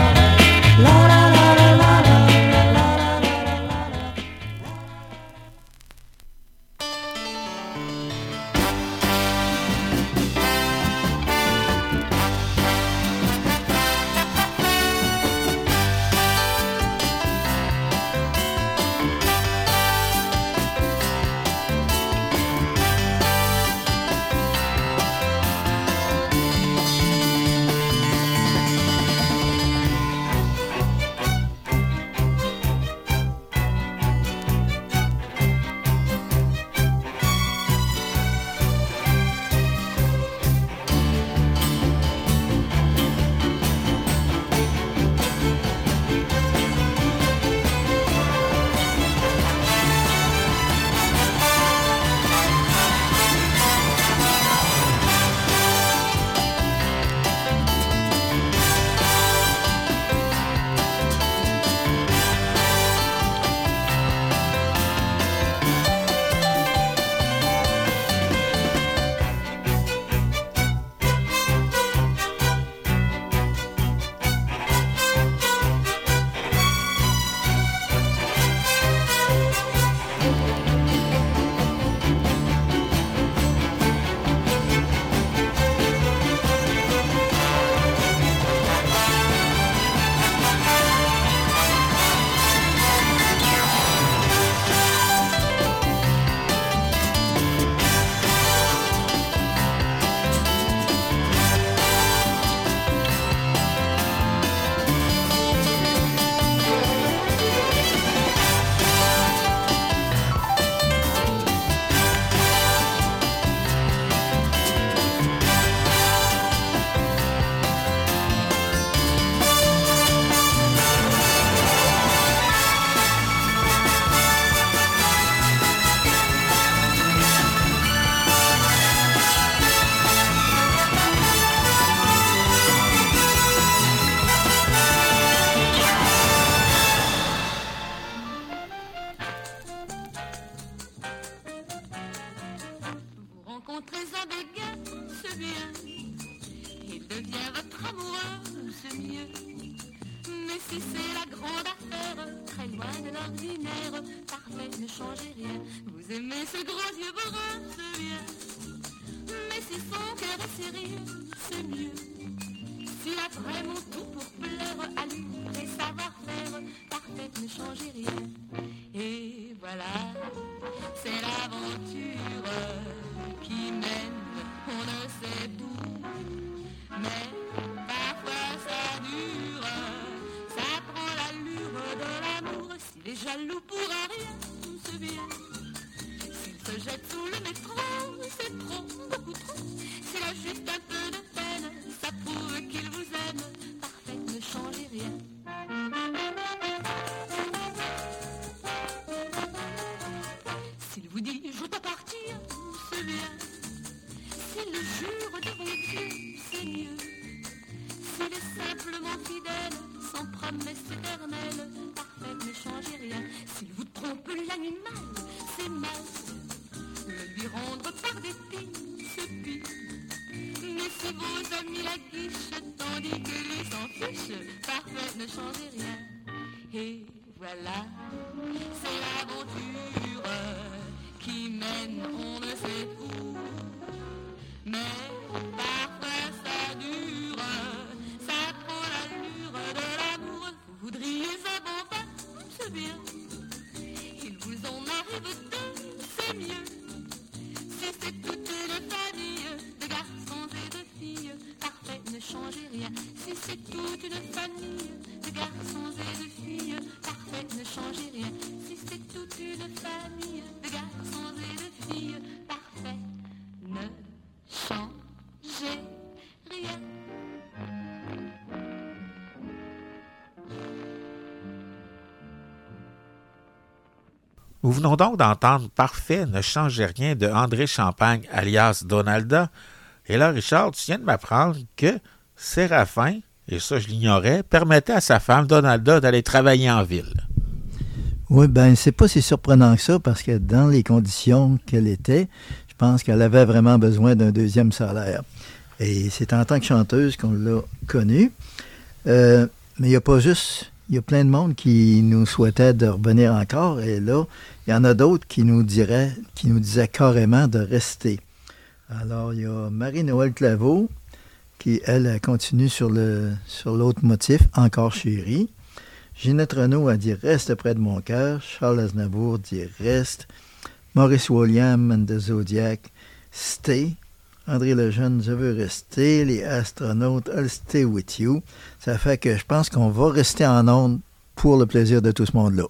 c'est mieux. Tu as vraiment tout pour plaire à lui. Tes savoir-faire parfaits ne changent rien. Et voilà, c'est l'aventure qui mène, on ne sait où. Mais parfois ça dure, ça prend l'allure de l'amour. S'il est jaloux pour rien, on se vient. S'il se jette sous le métro, c'est trop, beaucoup trop. S'il a juste un peu de peine, ça prouve qu'il vous aime. Parfait, ne changez rien. S'il vous dit je dois partir, on se vient. S'il le jure devant Dieu, c'est mieux. S'il est simplement fidèle, sans promesse éternelle, parfait, ne changez rien. S'il vous trompe l'animal, c'est mal. Le lui rendre par dépit, c'est pire. Mais si vos amis la guichent, tandis que lui s'en fiche, parfait, ne changez rien. Et voilà, c'est l'aventure qui mène, on ne sait où. Mais parfois ça dure, ça prend l'allure de l'amour. Vous voudriez un bon vin, c'est bien. Il vous en arrive deux, c'est mieux. Si c'est toute une famille de garçons et de filles, parfait, ne changez rien. Si c'est toute une famille de garçons et de filles, parfait, ne changez rien. Si c'est toute une famille de garçons et de filles, parfait, ne changez rien. Nous venons donc d'entendre « Parfait, ne changez rien » de André Champagne, alias Donalda. Et là, Richard, tu viens de m'apprendre que Séraphin, et ça je l'ignorais, permettait à sa femme Donalda d'aller travailler en ville. Oui, bien, c'est pas si surprenant que ça, parce que dans les conditions qu'elle était, je pense qu'elle avait vraiment besoin d'un deuxième salaire. Et c'est en tant que chanteuse qu'on l'a connue. Euh, mais il n'y a pas juste... Il y a plein de monde qui nous souhaitait de revenir encore. Et là, il y en a d'autres qui nous diraient, qui nous disaient carrément de rester. Alors, il y a Marie-Noëlle Claveau, qui, elle, continue sur le sur l'autre motif, « Encore chérie ». Ginette Renaud a dit « Reste près de mon cœur ». Charles Aznavour dit « Reste ». Maurice William and the Zodiac, « Stay ». André Lejeune, « Je veux rester ». Les astronautes, « I'll stay with you ». Ça fait que je pense qu'on va rester en ondes pour le plaisir de tout ce monde-là.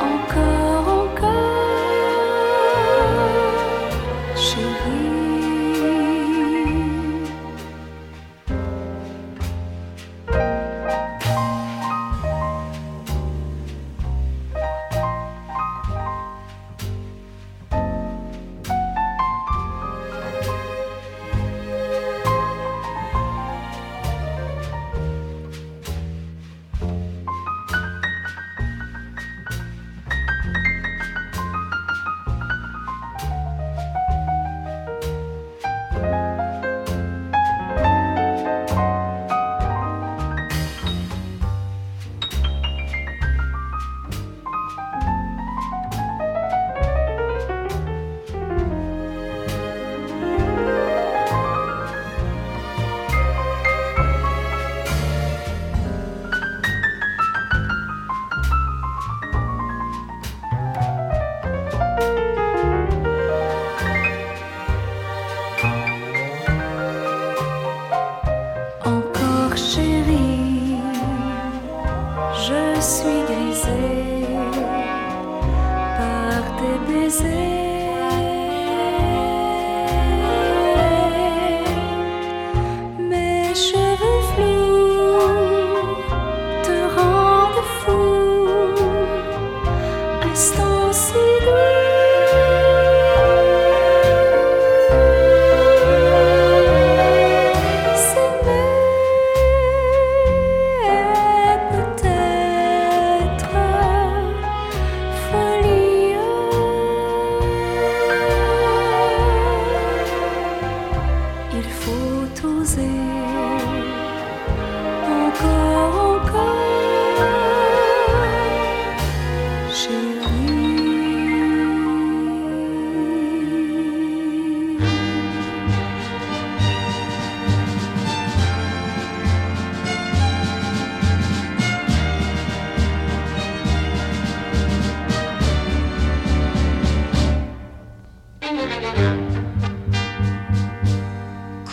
Encore, encore, chérie.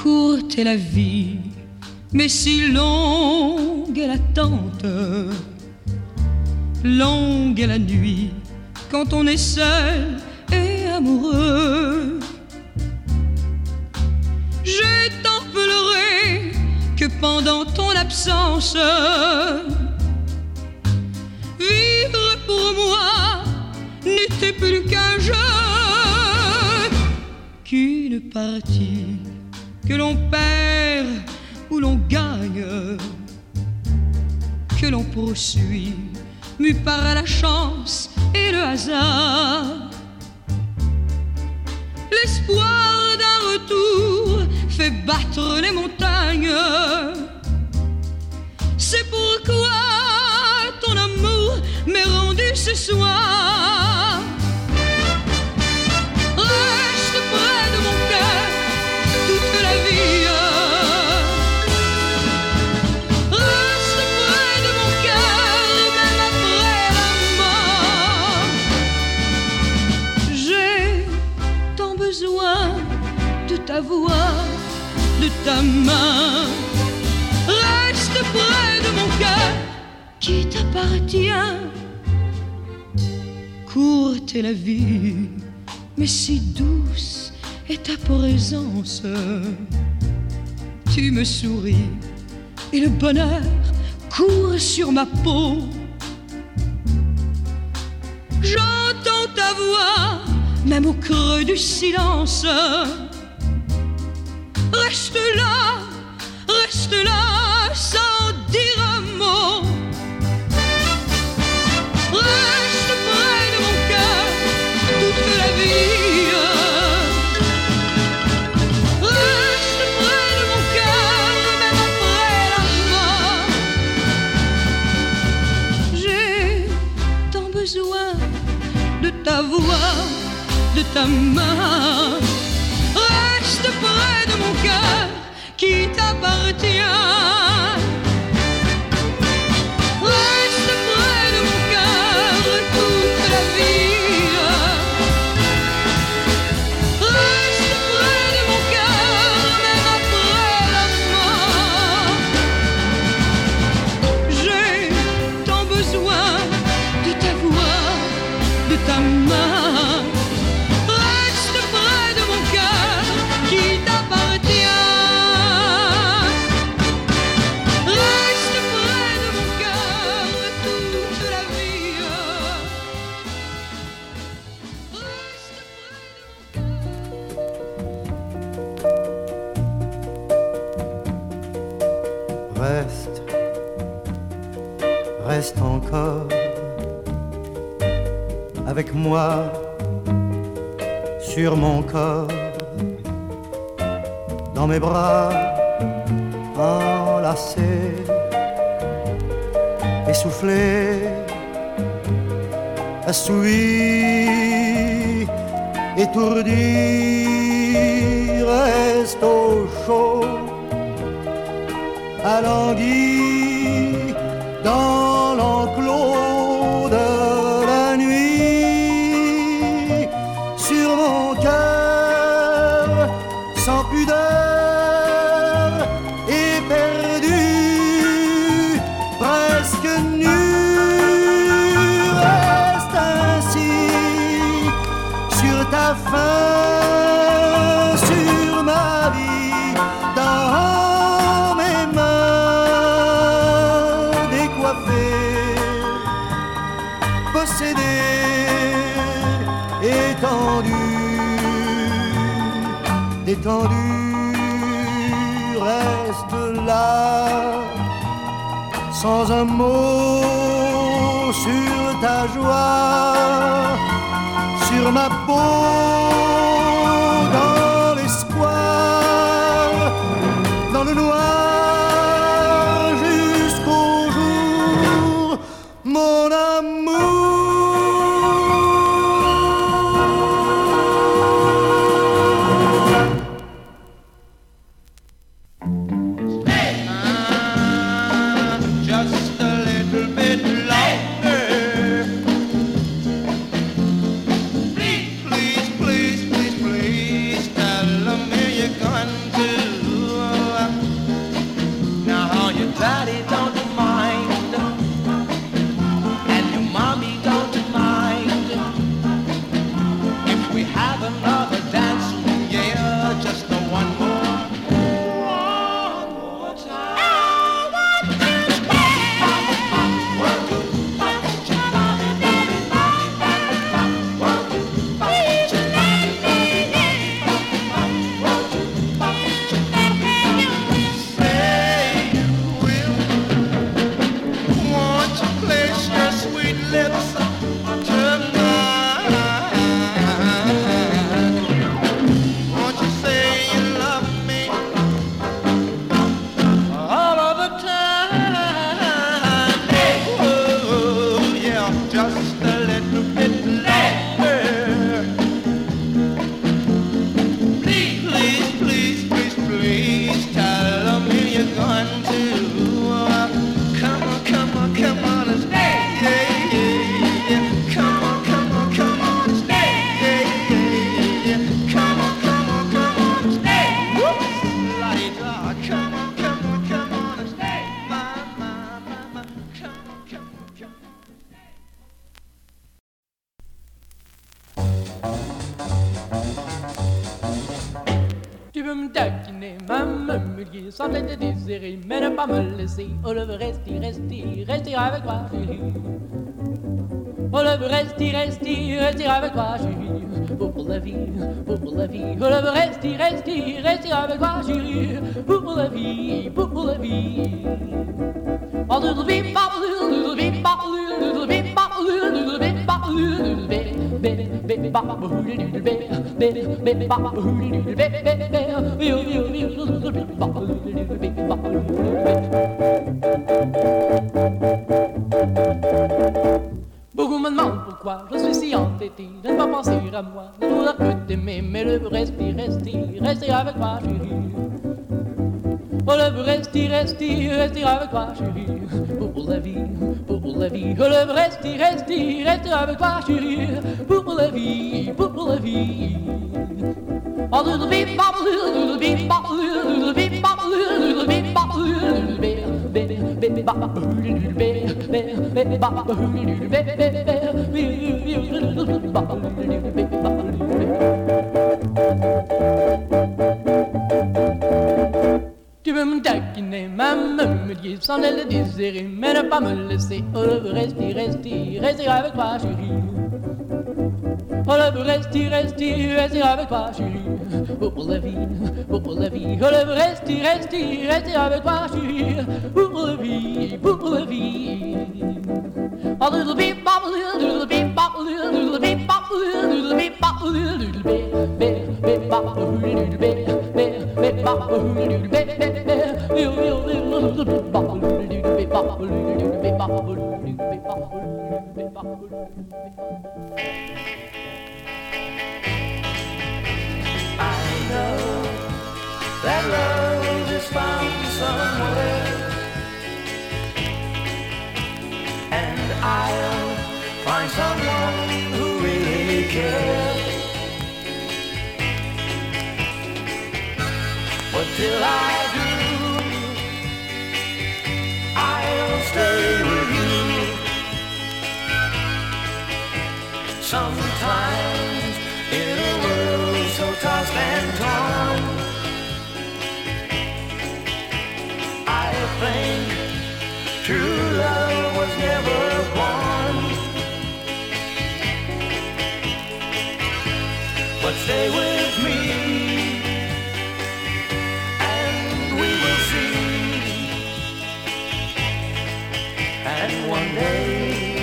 Courte est la vie, mais si longue est l'attente. Longue est la nuit, quand on est seul et amoureux. J'ai tant pleuré que pendant ton absence, vivre pour moi n'était plus qu'un jeu, qu'une partie que l'on perd ou l'on gagne, que l'on poursuit mue par la chance et le hasard. L'espoir d'un retour fait battre les montagnes. C'est pourquoi ton amour m'est rendu ce soir. Reste près de mon cœur toute la vie. Reste près de mon cœur même après la mort. J'ai tant besoin de ta voix, de ta main. Reste près de mon cœur qui t'appartient. Courte est la vie, mais si douce est ta présence. Tu me souris et le bonheur court sur ma peau. J'entends ta voix, même au creux du silence. Reste là, reste là, sans dire un mot. Reste près de mon cœur toute la vie. Reste près de mon cœur même après la mort. J'ai tant besoin de ta voix, de ta main. Reste près de mon cœur qui t'appartient. Reste encore avec moi sur mon corps, dans mes bras enlacés, essoufflés, assoui, étourdi. Reste au chaud, alangui dans l'enclos de la nuit, sur mon cœur sans pudeur, éperdu, presque nu. Reste ainsi sur ta fin, sur ma vie, dans mes mains décoiffées, étendu, détendu. Reste là, sans un mot, sur ta joie, sur ma peau, dans l'espoir, dans le noir, jusqu'au jour, mon amour. Please, please, me taquiner, ma me mulguer, semblait te désirer, mais ne pas me laisser. Oh, le rester, rester, rester avec toi, chérie. Oh, le rester, rester, rester avec toi, chérie. Oh, pour la vie, oh, pour la vie. Oh, le rester, rester, rester avec toi, chérie. Oh, pour la vie, oh, pour la vie. Oh, little bit, pop, little bit, pop, little bit, pop, little bit, pop, little bit. Baby, baby, papa, baby, baby, baby, baby, papa, baby, baby, baby, baby. Beaucoup me demandent pourquoi je suis si entêté de ne pas penser à moi, de toujours que t'aimer, mais le rester, rester, rester avec moi, chérie. Oh, le veux rester, rester, rester avec toi, chérie. Pour la vie, pour la vie. Oh, le veux rester, rester, rester avec toi, chérie. Pour la vie, pour la vie. Oh, little bit, pop, little bit, pop, little bit, pop, little bit, pop, little bit, baby, baby, pop, little bit, baby, baby, pop, little bit, baby, baby, little pop, little bit, pop, little bit. Tu veux me taquiner, même me dire, sans le désirer, mais ne pas me laisser. Oh, je veux rester, rester, rester avec toi, chérie. Oh, je veux rester, rester, rester avec toi, chérie. Oh, pour la vie, oh, pour la vie. Oh, je veux rester, rester, rester avec toi, chérie. Oh, pour la vie, pour la vie. A little bit, pop, little bit, pop, little bit, pop, little bit, pop, little bit, bit, bit, pop, little bit, bit, bit, pop, little bit, bit, bit, little bit, pop, little bit, pop, little bit, pop, little bit, pop, little bit, pop. I know that love is found somewhere. And I'll find someone who really cares. But till I do, I'll stay with you. Sometimes in a world so tossed and torn, I think true love was never born. But stay with me, and we will see. And one day,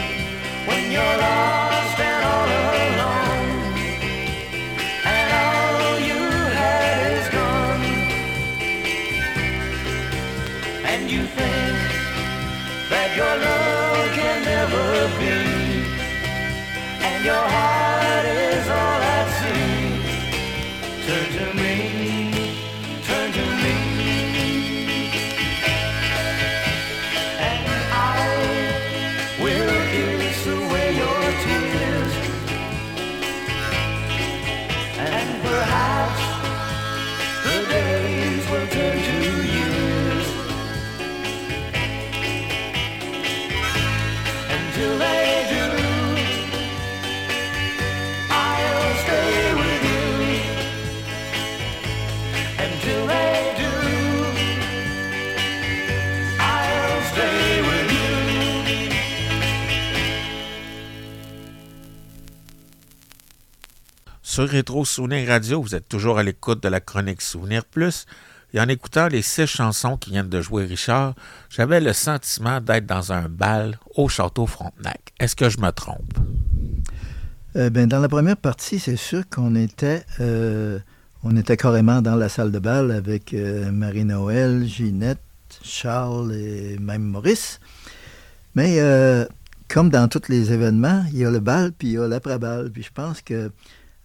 when you're lost and all alone, and all you had is gone, and you think that your love be, and your heart is all at sea. Turn to me, turn to me, and I will kiss away your tears. And perhaps the days will turn to years. Till they do, I'll stay with you. Until they do, I'll stay with you. Sur Rétro Souvenir Radio, vous êtes toujours à l'écoute de la chronique Souvenir Plus. Et en écoutant les six chansons qui viennent de jouer Richard, j'avais le sentiment d'être dans un bal au Château Frontenac. Est-ce que je me trompe? Euh, ben, dans la première partie, c'est sûr qu'on était, euh, on était carrément dans la salle de bal avec euh, Marie-Noël, Ginette, Charles et même Maurice. Mais euh, comme dans tous les événements, il y a le bal puis il y a l'après-bal. Puis je pense qu'à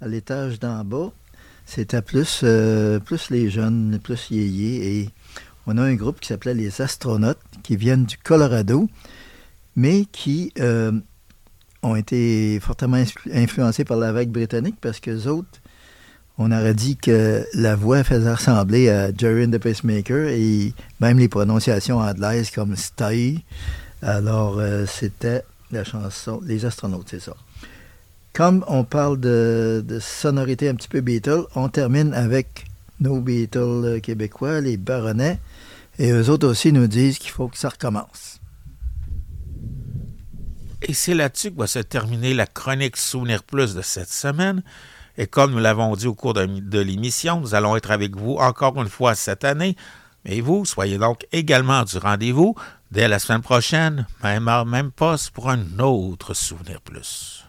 l'étage d'en bas, c'était plus, euh, plus les jeunes, plus yéyé. Et on a un groupe qui s'appelait Les Astronautes, qui viennent du Colorado, mais qui euh, ont été fortement influ- influencés par la vague britannique, parce qu'eux autres, on aurait dit que la voix faisait ressembler à Jerry and the Pacemaker, et même les prononciations anglaises comme « stay ». Alors, euh, c'était la chanson « Les Astronautes », c'est ça. Comme on parle de, de sonorité un petit peu Beatles, on termine avec nos Beatles québécois, les Baronnets, et eux autres aussi nous disent qu'il faut que ça recommence. Et c'est là-dessus que va se terminer la chronique Souvenir Plus de cette semaine. Et comme nous l'avons dit au cours de, de l'émission, nous allons être avec vous encore une fois cette année. Mais vous, soyez donc également du rendez-vous dès la semaine prochaine, même heure, même poste, pour un autre Souvenir Plus.